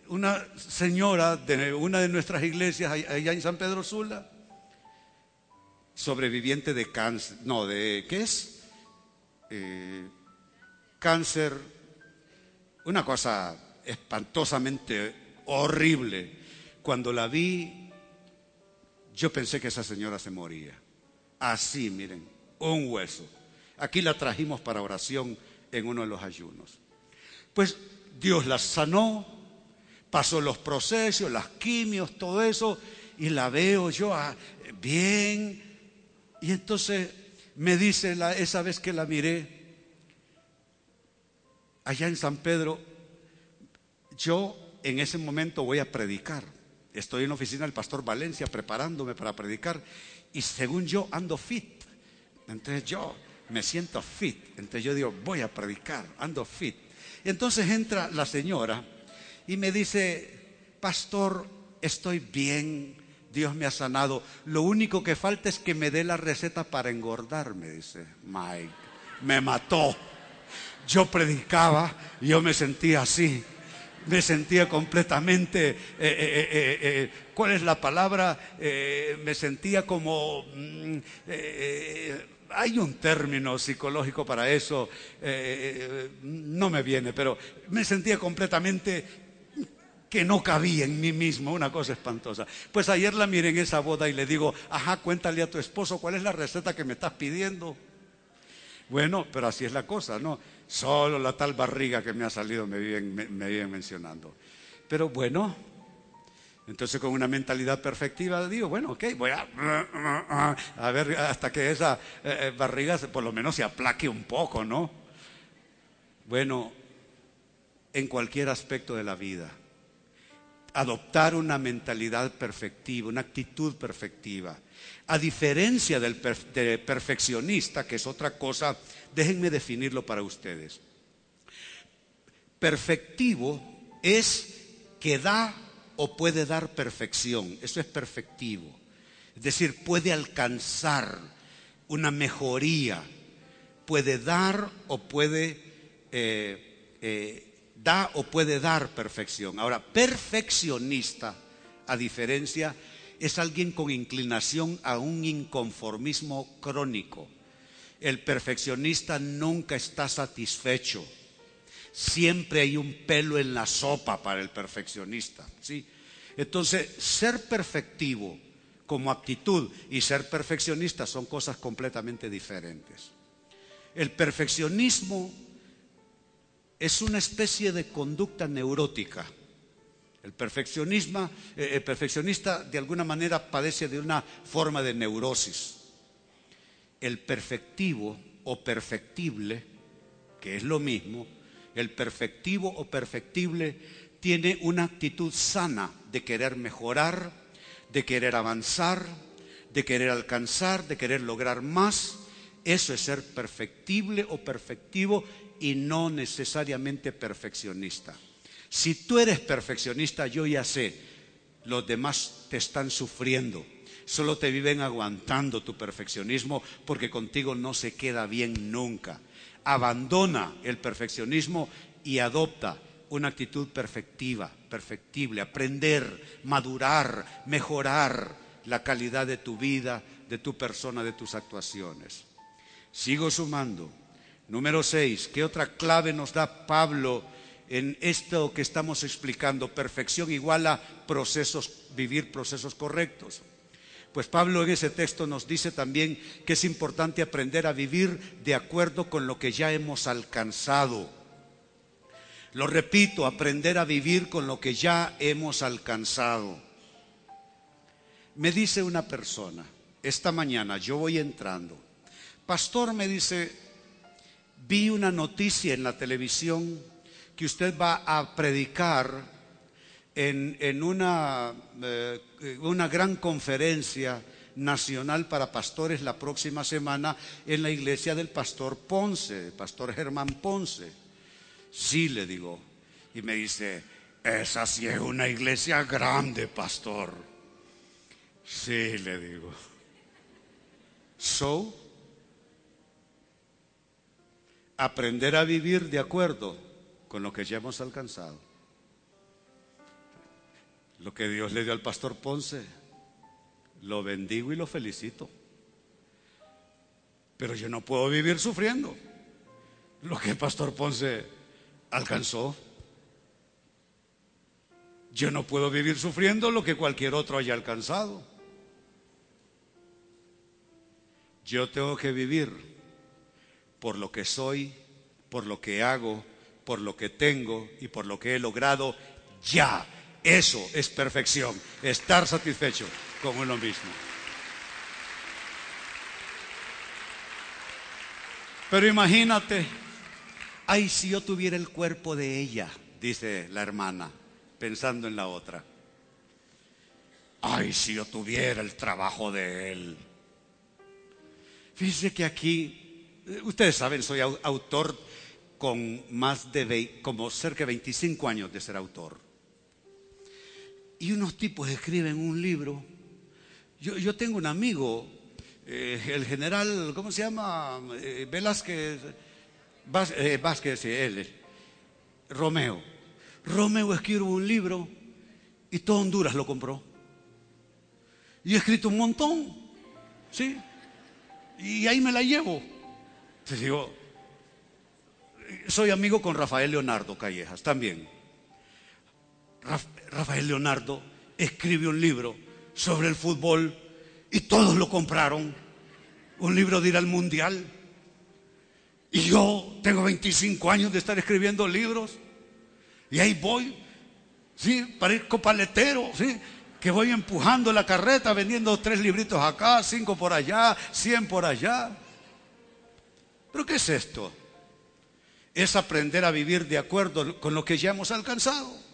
una señora de una de nuestras iglesias allá en San Pedro Sula, sobreviviente de cáncer, no, de ¿qué es? Eh, cáncer, una cosa espantosamente horrible. Cuando la vi, yo pensé que esa señora se moría. Así, miren, un hueso. Aquí la trajimos para oración en uno de los ayunos. Pues Dios la sanó, pasó los procesos, las quimios, todo eso, y la veo yo ah, bien. Y entonces me dice la, esa vez que la miré, allá en San Pedro, yo en ese momento voy a predicar. Estoy en la oficina del Pastor Valencia preparándome para predicar y según yo ando fit. Entonces yo me siento fit. Entonces yo digo, voy a predicar, ando fit. Entonces entra la señora y me dice, pastor, estoy bien, Dios me ha sanado. Lo único que falta es que me dé la receta para engordar, me dice. Mike, me mató. Yo predicaba, yo me sentía así, me sentía completamente, eh, eh, eh, eh, ¿cuál es la palabra? Eh, me sentía como, eh, hay un término psicológico para eso, eh, no me viene, pero me sentía completamente que no cabía en mí mismo, una cosa espantosa. Pues ayer la miré en esa boda y le digo, ajá, cuéntale a tu esposo, ¿cuál es la receta que me estás pidiendo? Bueno, pero así es la cosa, ¿no? Solo la tal barriga que me ha salido me viven, me, me viven mencionando. Pero bueno, entonces con una mentalidad perfectiva digo, bueno, ok, voy a, a ver hasta que esa eh, barriga se, por lo menos se aplaque un poco, ¿no? Bueno, en cualquier aspecto de la vida, adoptar una mentalidad perfectiva, una actitud perfectiva. A diferencia del perfe- de perfeccionista, que es otra cosa, déjenme definirlo para ustedes. Perfectivo es que da o puede dar perfección. Eso es perfectivo. Es decir, puede alcanzar una mejoría. Puede dar o puede... Eh, eh, da o puede dar perfección. Ahora, perfeccionista, a diferencia, es alguien con inclinación a un inconformismo crónico. El perfeccionista nunca está satisfecho. Siempre hay un pelo en la sopa para el perfeccionista, ¿sí? Entonces, ser perfectivo como actitud y ser perfeccionista son cosas completamente diferentes. El perfeccionismo es una especie de conducta neurótica. El perfeccionismo, el perfeccionista de alguna manera padece de una forma de neurosis. El perfectivo o perfectible, que es lo mismo, el perfectivo o perfectible tiene una actitud sana de querer mejorar, de querer avanzar, de querer alcanzar, de querer lograr más. Eso es ser perfectible o perfectivo y no necesariamente perfeccionista. Si tú eres perfeccionista, yo ya sé, los demás te están sufriendo. Solo te viven aguantando tu perfeccionismo porque contigo no se queda bien nunca. Abandona el perfeccionismo y adopta una actitud perfectiva, perfectible. Aprender, madurar, mejorar la calidad de tu vida, de tu persona, de tus actuaciones. Sigo sumando. Número seis, ¿qué otra clave nos da Pablo en esto que estamos explicando? Perfección igual a procesos, vivir procesos correctos. Pues Pablo en ese texto nos dice también que es importante aprender a vivir de acuerdo con lo que ya hemos alcanzado. Lo repito, aprender a vivir con lo que ya hemos alcanzado. Me dice una persona, esta mañana yo voy entrando, pastor, me dice, vi una noticia en la televisión que usted va a predicar en, en una, eh, una gran conferencia nacional para pastores la próxima semana en la iglesia del pastor Ponce, pastor Germán Ponce. Sí, le digo. Y me dice, esa sí es una iglesia grande, pastor. Sí, le digo. So, aprender a vivir de acuerdo con lo que ya hemos alcanzado. Lo que Dios le dio al pastor Ponce, lo bendigo y lo felicito. Pero yo no puedo vivir sufriendo lo que el pastor Ponce alcanzó. Yo no puedo vivir sufriendo lo que cualquier otro haya alcanzado. Yo tengo que vivir por lo que soy, por lo que hago, por lo que tengo y por lo que he logrado ya. Eso es perfección, estar satisfecho con uno mismo. Pero imagínate, ay, si yo tuviera el cuerpo de ella, dice la hermana, pensando en la otra. Ay, si yo tuviera el trabajo de él. Fíjense que aquí, ustedes saben, soy autor con más de, como cerca de veinticinco años de ser autor. Y unos tipos escriben un libro. Yo, yo tengo un amigo, eh, el general, ¿cómo se llama? Eh, Velázquez Vázquez, eh, Vázquez sí, él, Romeo. Romeo escribió un libro y todo Honduras lo compró. Y he escrito un montón, ¿sí? Y ahí me la llevo. Entonces digo, soy amigo con Rafael Leonardo Callejas también. Rafael Leonardo escribió un libro sobre el fútbol y todos lo compraron, un libro de ir al mundial, y yo tengo veinticinco años de estar escribiendo libros y ahí voy, ¿sí? Para ir copaletero, ¿sí? Que voy empujando la carreta vendiendo tres libritos acá, cinco por allá, cien por allá. ¿Pero qué es esto? Es aprender a vivir de acuerdo con lo que ya hemos alcanzado.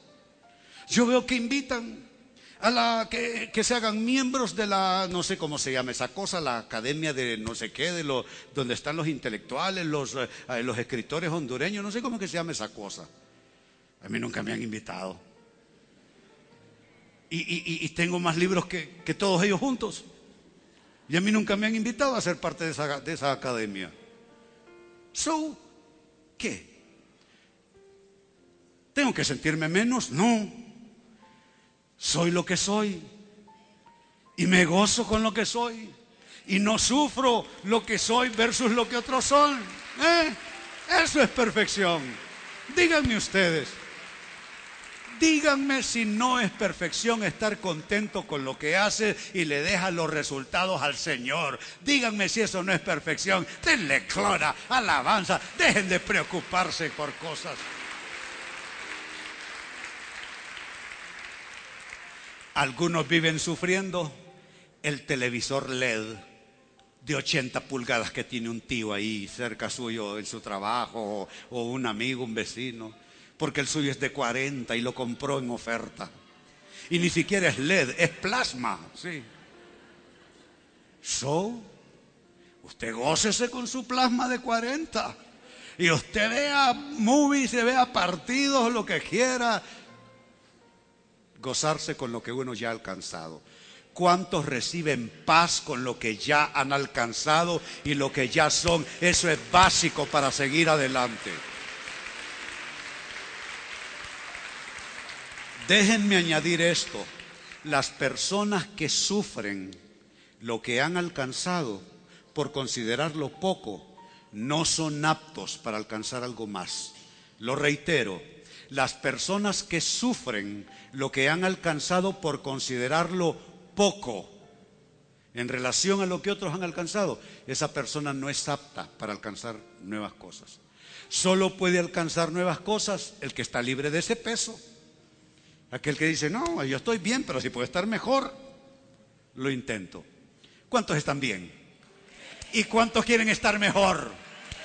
Yo veo que invitan a la que, que se hagan miembros de la, no sé cómo se llama esa cosa, la academia de no sé qué, de lo, donde están los intelectuales, los, eh, los escritores hondureños, no sé cómo es que se llama esa cosa. A mí nunca me han invitado. Y, y, y tengo más libros que, que todos ellos juntos. Y a mí nunca me han invitado a ser parte de esa, de esa academia. So, ¿qué? ¿Tengo que sentirme menos? No. Soy lo que soy y me gozo con lo que soy y no sufro lo que soy versus lo que otros son. ¿Eh? Eso es perfección. Díganme ustedes, díganme si no es perfección estar contento con lo que hace y le deja los resultados al Señor. Díganme si eso no es perfección. Denle gloria, alabanza, dejen de preocuparse por cosas. Algunos viven sufriendo el televisor L E D de ochenta pulgadas que tiene un tío ahí cerca suyo en su trabajo, o, o un amigo, un vecino, porque el suyo es de cuarenta y lo compró en oferta. Y ni siquiera es L E D, es plasma, sí. So, usted gócese con su plasma de cuarenta y usted vea movies, se vea partidos, lo que quiera. Gozarse con lo que uno ya ha alcanzado. ¿Cuántos reciben paz con lo que ya han alcanzado y lo que ya son? Eso es básico para seguir adelante. Déjenme añadir esto. Las personas que sufren lo que han alcanzado por considerarlo poco, no son aptos para alcanzar algo más. Lo reitero. Las personas que sufren lo que han alcanzado por considerarlo poco en relación a lo que otros han alcanzado, esa persona no es apta para alcanzar nuevas cosas. Solo puede alcanzar nuevas cosas el que está libre de ese peso. Aquel que dice, no, yo estoy bien, pero si puedo estar mejor, lo intento. ¿Cuántos están bien? ¿Y cuántos quieren estar mejor?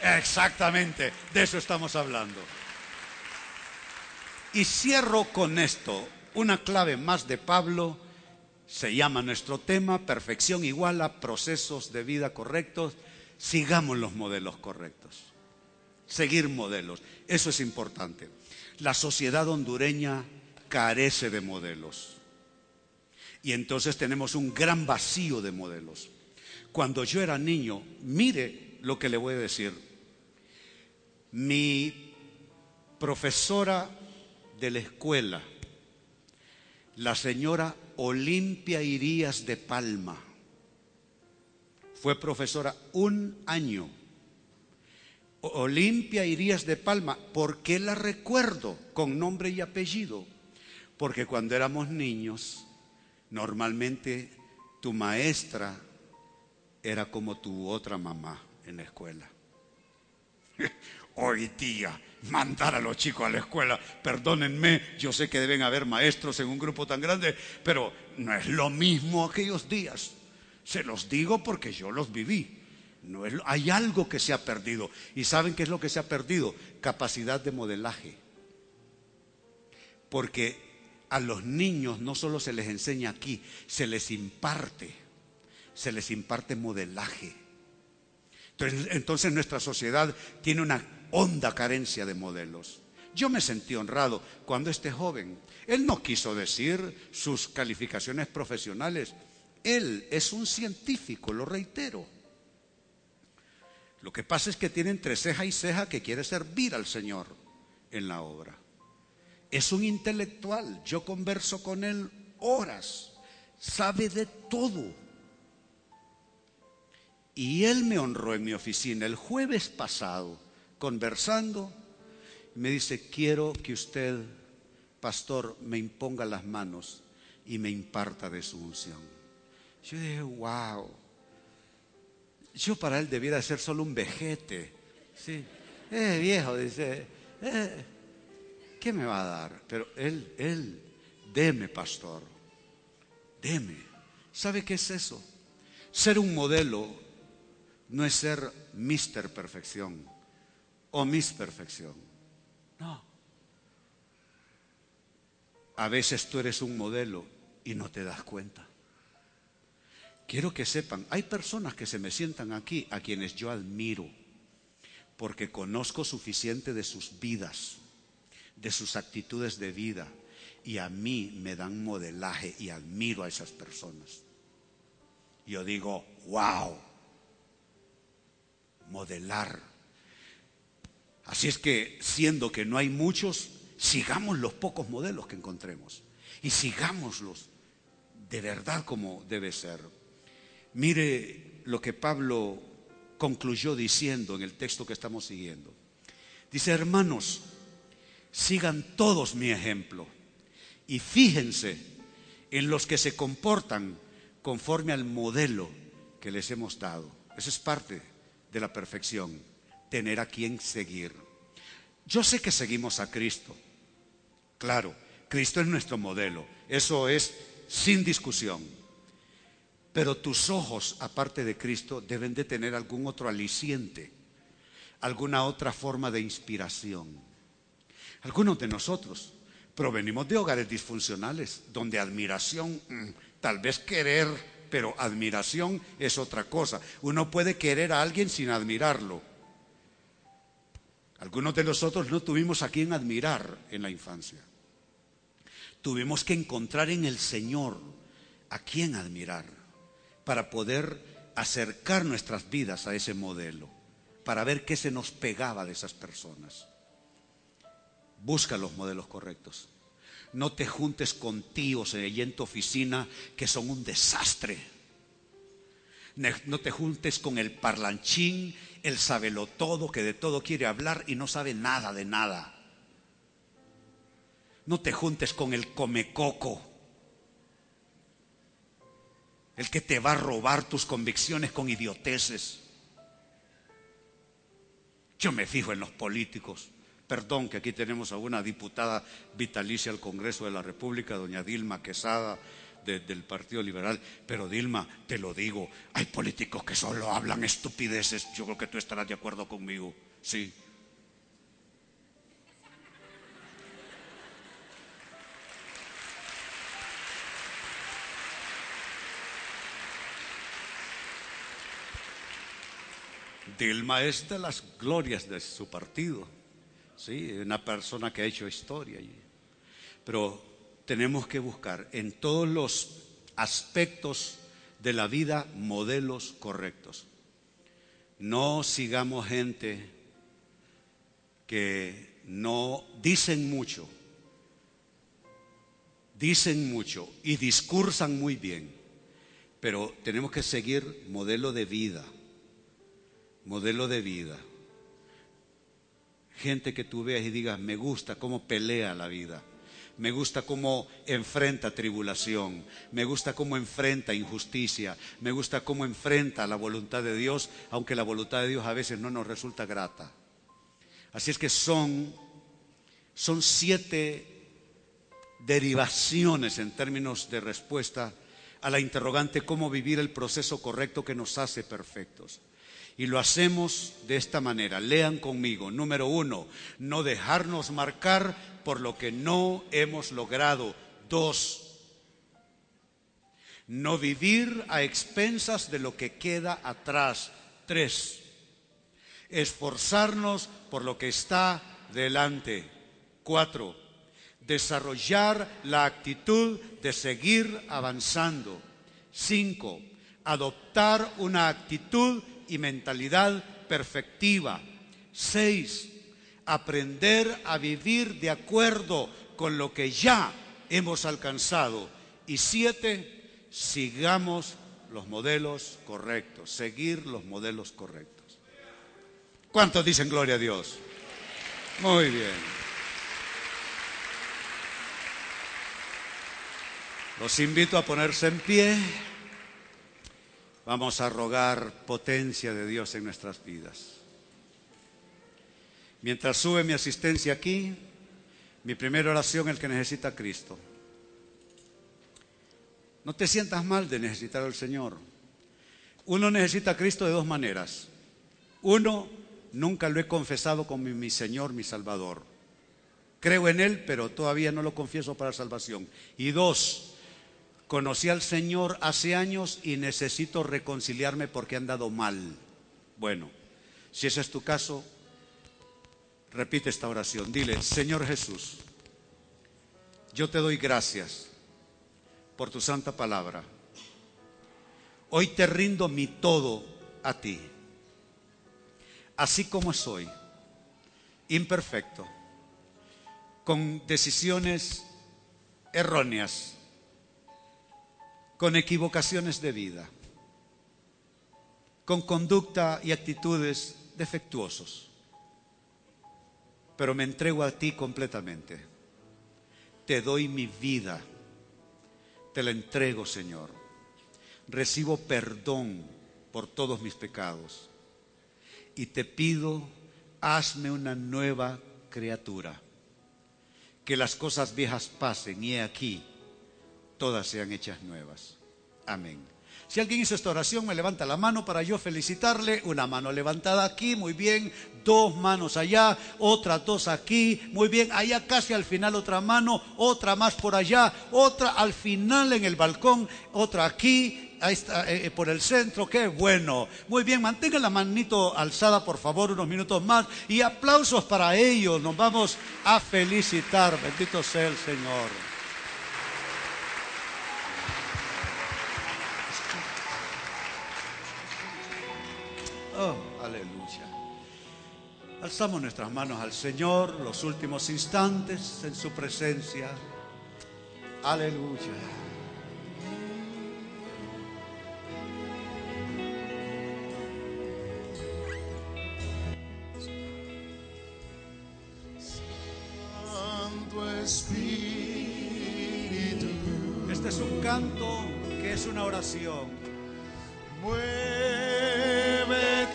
Exactamente, de eso estamos hablando. Y cierro con esto, una clave más de Pablo Se llama nuestro tema: perfección igual a procesos de vida correctos. Sigamos los modelos correctos. Seguir modelos, eso es importante. La sociedad hondureña carece de modelos. Y entonces tenemos un gran vacío de modelos. Cuando yo era niño, mire lo que le voy a decir. Mi profesora de la escuela, la señora Olimpia Irías de Palma, fue profesora un año. Olimpia Irías de Palma, ¿por qué la recuerdo con nombre y apellido? Porque cuando éramos niños, normalmente tu maestra era como tu otra mamá en la escuela. Hoy día, mandar a los chicos a la escuela, perdónenme, yo sé que deben haber maestros en un grupo tan grande, pero no es lo mismo aquellos días. Se los digo porque yo los viví. No es, hay algo que se ha perdido. ¿Y saben qué es lo que se ha perdido? Capacidad de modelaje. Porque a los niños no solo se les enseña aquí, se les imparte, se les imparte modelaje. Entonces, entonces nuestra sociedad tiene una honda carencia de modelos. Yo me sentí honrado cuando este joven, él no quiso decir sus calificaciones profesionales. Él es un científico, lo reitero. Lo que pasa es que tiene entre ceja y ceja que quiere servir al Señor en la obra. Es un intelectual, yo converso con él horas, sabe de todo. Y él me honró en mi oficina el jueves pasado, conversando, me dice: quiero que usted, pastor, me imponga las manos y me imparta de su unción. Yo dije: wow. Yo para él debiera ser solo un vejete, ¿sí? Eh, viejo, dice, eh, ¿qué me va a dar? Pero él, él, deme, pastor, deme. ¿Sabe qué es eso? Ser un modelo no es ser mister Perfección o Miss Perfección, no. A veces tú eres un modelo y no te das cuenta. Quiero que sepan, hay personas que se me sientan aquí a quienes yo admiro porque conozco suficiente de sus vidas, de sus actitudes de vida, y a mí me dan modelaje y admiro a esas personas. Yo digo: wow, modelar. Así es que, siendo que no hay muchos, sigamos los pocos modelos que encontremos y sigámoslos de verdad como debe ser. Mire lo que Pablo concluyó diciendo en el texto que estamos siguiendo. Dice: hermanos, sigan todos mi ejemplo y fíjense en los que se comportan conforme al modelo que les hemos dado. Eso es parte de la perfección, tener a quien seguir. Yo sé que seguimos a Cristo. Claro, Cristo es nuestro modelo, eso es sin discusión. Pero tus ojos, aparte de Cristo, deben de tener algún otro aliciente, alguna otra forma de inspiración. Algunos de nosotros provenimos de hogares disfuncionales, donde admiración, tal vez querer, pero admiración es otra cosa. Uno puede querer a alguien sin admirarlo. Algunos de nosotros no tuvimos a quien admirar en la infancia. Tuvimos que encontrar en el Señor a quien admirar, para poder acercar nuestras vidas a ese modelo, para ver qué se nos pegaba de esas personas. Busca los modelos correctos. No te juntes con tíos allí en tu oficina que son un desastre. No te juntes con el parlanchín, el sabelotodo que de todo quiere hablar y no sabe nada de nada. No te juntes con el comecoco, el que te va a robar tus convicciones con idioteces. Yo me fijo en los políticos. Perdón que aquí tenemos a una diputada vitalicia al Congreso de la República, doña Dilma Quesada, de, del Partido Liberal. Pero Dilma, te lo digo, hay políticos que solo hablan estupideces. Yo creo que tú estarás de acuerdo conmigo, sí. Dilma es de las glorias de su partido, ¿sí? Una persona que ha hecho historia. Pero tenemos que buscar en todos los aspectos de la vida modelos correctos. No sigamos gente que no dicen mucho, dicen mucho y discursan muy bien, pero tenemos que seguir modelo de vida, modelo de vida. Gente que tú veas y digas, me gusta cómo pelea la vida, me gusta cómo enfrenta tribulación, me gusta cómo enfrenta injusticia, me gusta cómo enfrenta la voluntad de Dios, aunque la voluntad de Dios a veces no nos resulta grata. Así es que son, son siete derivaciones en términos de respuesta a la interrogante cómo vivir el proceso correcto que nos hace perfectos. Y lo hacemos de esta manera. Lean conmigo. Número uno, no dejarnos marcar por lo que no hemos logrado. Dos, no vivir a expensas de lo que queda atrás. Tres, esforzarnos por lo que está delante. Cuatro, desarrollar la actitud de seguir avanzando. Cinco, adoptar una actitud y mentalidad perfectiva. Seis, aprender a vivir de acuerdo con lo que ya hemos alcanzado. Y siete, sigamos los modelos correctos, seguir los modelos correctos. ¿Cuántos dicen gloria a Dios? Muy bien. Los invito a ponerse en pie. Vamos a rogar potencia de Dios en nuestras vidas. Mientras sube mi asistencia aquí, mi primera oración es el que necesita a Cristo. No te sientas mal de necesitar al Señor. Uno necesita a Cristo de dos maneras. Uno, nunca lo he confesado como mi Señor, mi Salvador. Creo en Él, pero todavía no lo confieso para salvación. Y dos, conocí al Señor hace años y necesito reconciliarme porque he andado mal. Bueno, si ese es tu caso, repite esta oración. Dile, Señor Jesús, yo te doy gracias por tu santa palabra. Hoy te rindo mi todo a ti. Así como soy, imperfecto, con decisiones erróneas, con equivocaciones de vida, con conducta y actitudes defectuosos. Pero me entrego a ti completamente. Te doy mi vida. Te la entrego, Señor. Recibo perdón por todos mis pecados. Y te pido, hazme una nueva criatura. Que las cosas viejas pasen y he aquí, todas sean hechas nuevas. Amén. Si alguien hizo esta oración, me levanta la mano para yo felicitarle. Una mano levantada aquí, muy bien. Dos manos allá, otras dos aquí, muy bien. Allá casi al final otra mano, otra más por allá, otra al final en el balcón, otra aquí, ahí está, eh, por el centro. ¡Qué bueno! Muy bien, mantengan la manito alzada, por favor, unos minutos más. Y aplausos para ellos. Nos vamos a felicitar. Bendito sea el Señor. Oh, aleluya. Alzamos nuestras manos al Señor los últimos instantes en su presencia. Aleluya. Santo Espíritu. Este es un canto que es una oración.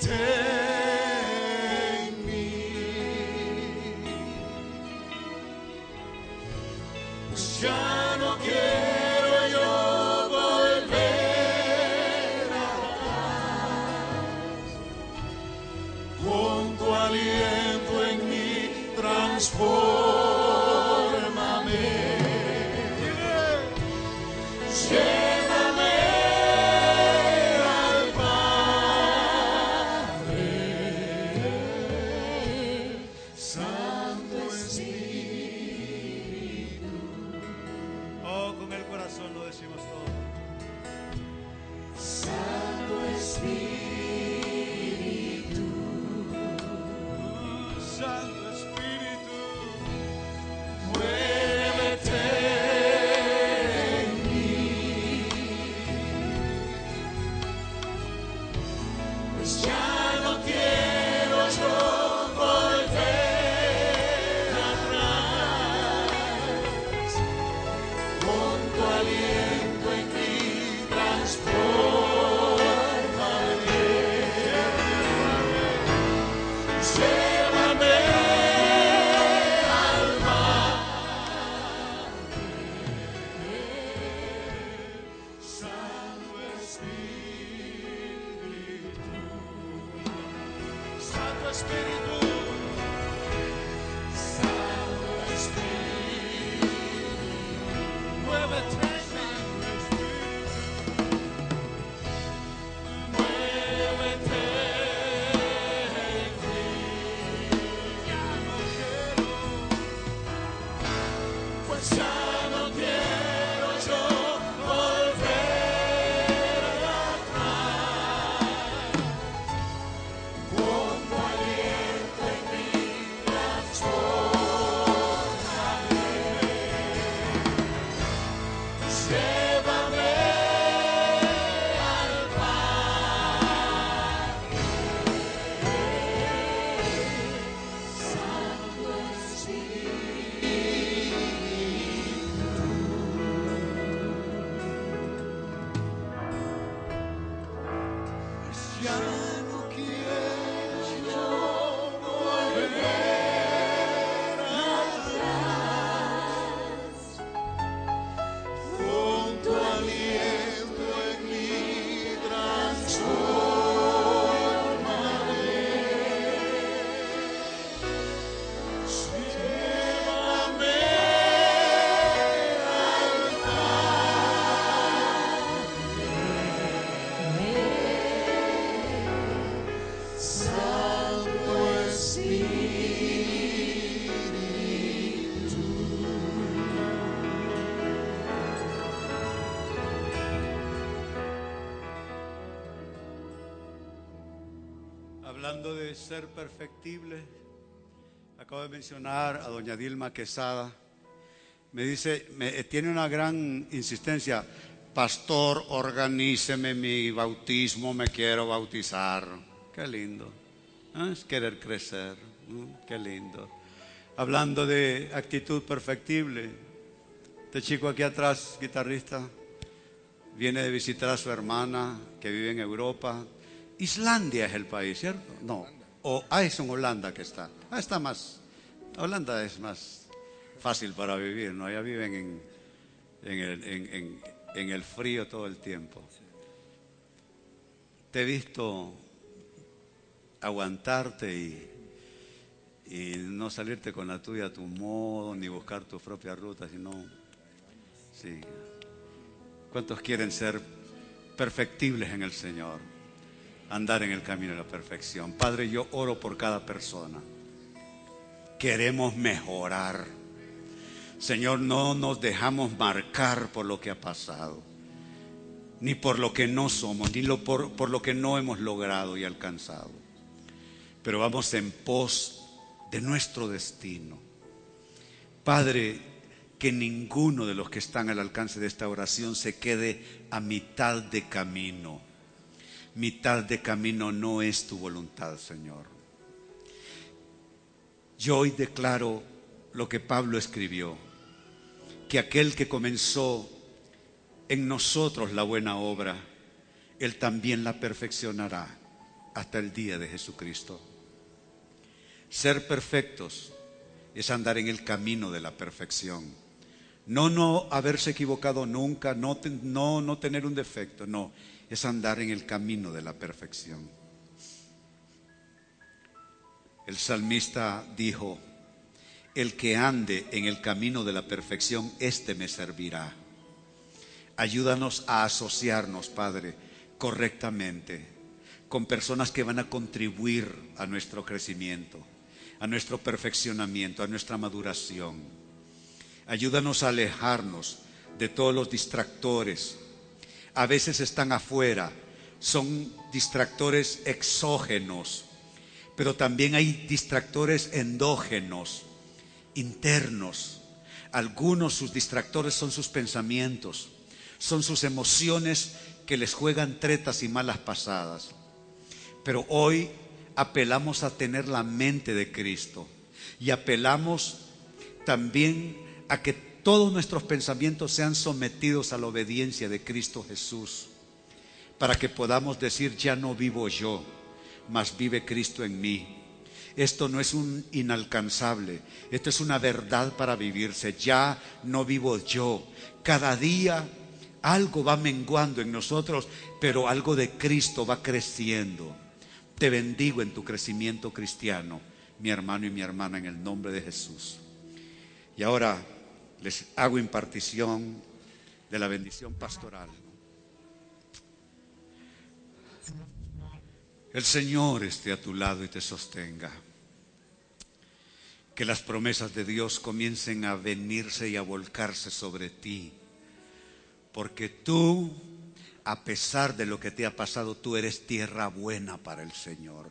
En mí, pues ya no quiero yo volver atrás. Con tu aliento en mí transfórmame. Yeah. Llévame al Padre. decimos todo. Santo Espíritu, oh, Santo Espíritu, muévete en mí, pues ya no quiero yo. Hablando de ser perfectible, acabo de mencionar a doña Dilma Quesada. Me dice, me, tiene una gran insistencia: pastor, organíceme mi bautismo, me quiero bautizar. Qué lindo, ¿eh? Es querer crecer, ¿eh? Qué lindo. Hablando de actitud perfectible, este chico aquí atrás, guitarrista, viene de visitar a su hermana que vive en Europa. Islandia es el país, ¿cierto? No, o, ah, es en Holanda que está. Ah, está más, Holanda es más fácil para vivir, ¿no? Allá viven en, en, el, en, en, en el frío todo el tiempo. Te he visto aguantarte y, y no salirte con la tuya a tu modo, ni buscar tu propia ruta, sino... Sí. ¿Cuántos quieren ser perfectibles en el Señor? Andar en el camino de la perfección. Padre, yo oro por cada persona. Queremos mejorar. Señor, no nos dejamos marcar por lo que ha pasado, ni por lo que no somos, ni lo por, por lo que no hemos logrado y alcanzado. Pero vamos en pos de nuestro destino. Padre, que ninguno de los que están al alcance de esta oración se quede a mitad de camino. Mitad de camino no es tu voluntad, Señor. Yo hoy declaro lo que Pablo escribió, que aquel que comenzó en nosotros la buena obra, Él también la perfeccionará hasta el día de Jesucristo. Ser perfectos es andar en el camino de la perfección. No, no haberse equivocado nunca, no, no, no tener un defecto, no. Es andar en el camino de la perfección. El salmista dijo: el que ande en el camino de la perfección, este me servirá. Ayúdanos a asociarnos, Padre, correctamente, con personas que van a contribuir a nuestro crecimiento, a nuestro perfeccionamiento, a nuestra maduración. Ayúdanos a alejarnos de todos los distractores. A veces están afuera, son distractores exógenos, pero también hay distractores endógenos, internos. Algunos sus distractores son sus pensamientos, son sus emociones que les juegan tretas y malas pasadas. Pero hoy apelamos a tener la mente de Cristo y apelamos también a que todos nuestros pensamientos sean sometidos a la obediencia de Cristo Jesús, para que podamos decir: ya no vivo yo, mas vive Cristo en mí. Esto no es un inalcanzable, esto es una verdad para vivirse. Ya no vivo yo. Cada día algo va menguando en nosotros, pero algo de Cristo va creciendo. Te bendigo en tu crecimiento cristiano, mi hermano y mi hermana, en el nombre de Jesús. Y ahora les hago impartición de la bendición pastoral. El Señor esté a tu lado y te sostenga. Que las promesas de Dios comiencen a venirse y a volcarse sobre ti. Porque tú, a pesar de lo que te ha pasado, tú eres tierra buena para el Señor.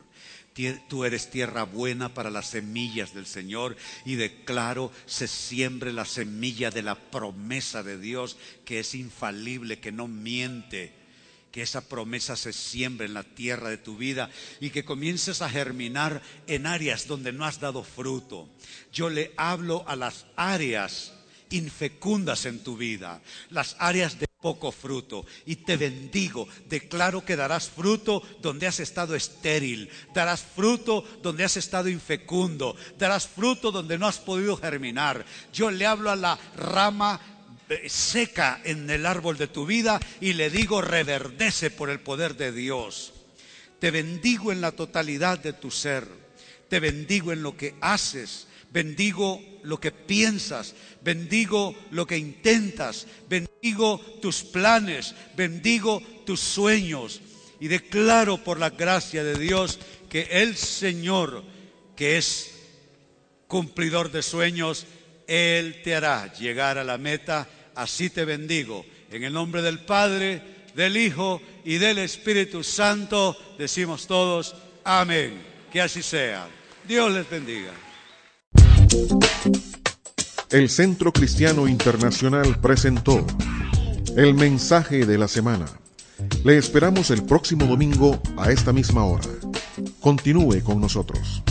Tú eres tierra buena para las semillas del Señor, y declaro se siembre la semilla de la promesa de Dios, que es infalible, que no miente. Que esa promesa se siembre en la tierra de tu vida y que comiences a germinar en áreas donde no has dado fruto. Yo le hablo a las áreas infecundas en tu vida, las áreas de poco fruto, y te bendigo. Declaro que darás fruto donde has estado estéril, darás fruto donde has estado infecundo, darás fruto donde no has podido germinar. Yo le hablo a la rama seca en el árbol de tu vida y le digo: reverdece por el poder de Dios. Te bendigo en la totalidad de tu ser, te bendigo en lo que haces, bendigo lo que piensas, bendigo lo que intentas, bendigo tus planes, bendigo tus sueños, y declaro por la gracia de Dios que el Señor, que es cumplidor de sueños, Él te hará llegar a la meta. Así te bendigo. En el nombre del Padre, del Hijo y del Espíritu Santo, decimos todos: amén. Que así sea. Dios les bendiga. El Centro Cristiano Internacional presentó El Mensaje de la Semana. Le esperamos el próximo domingo a esta misma hora. Continúe con nosotros.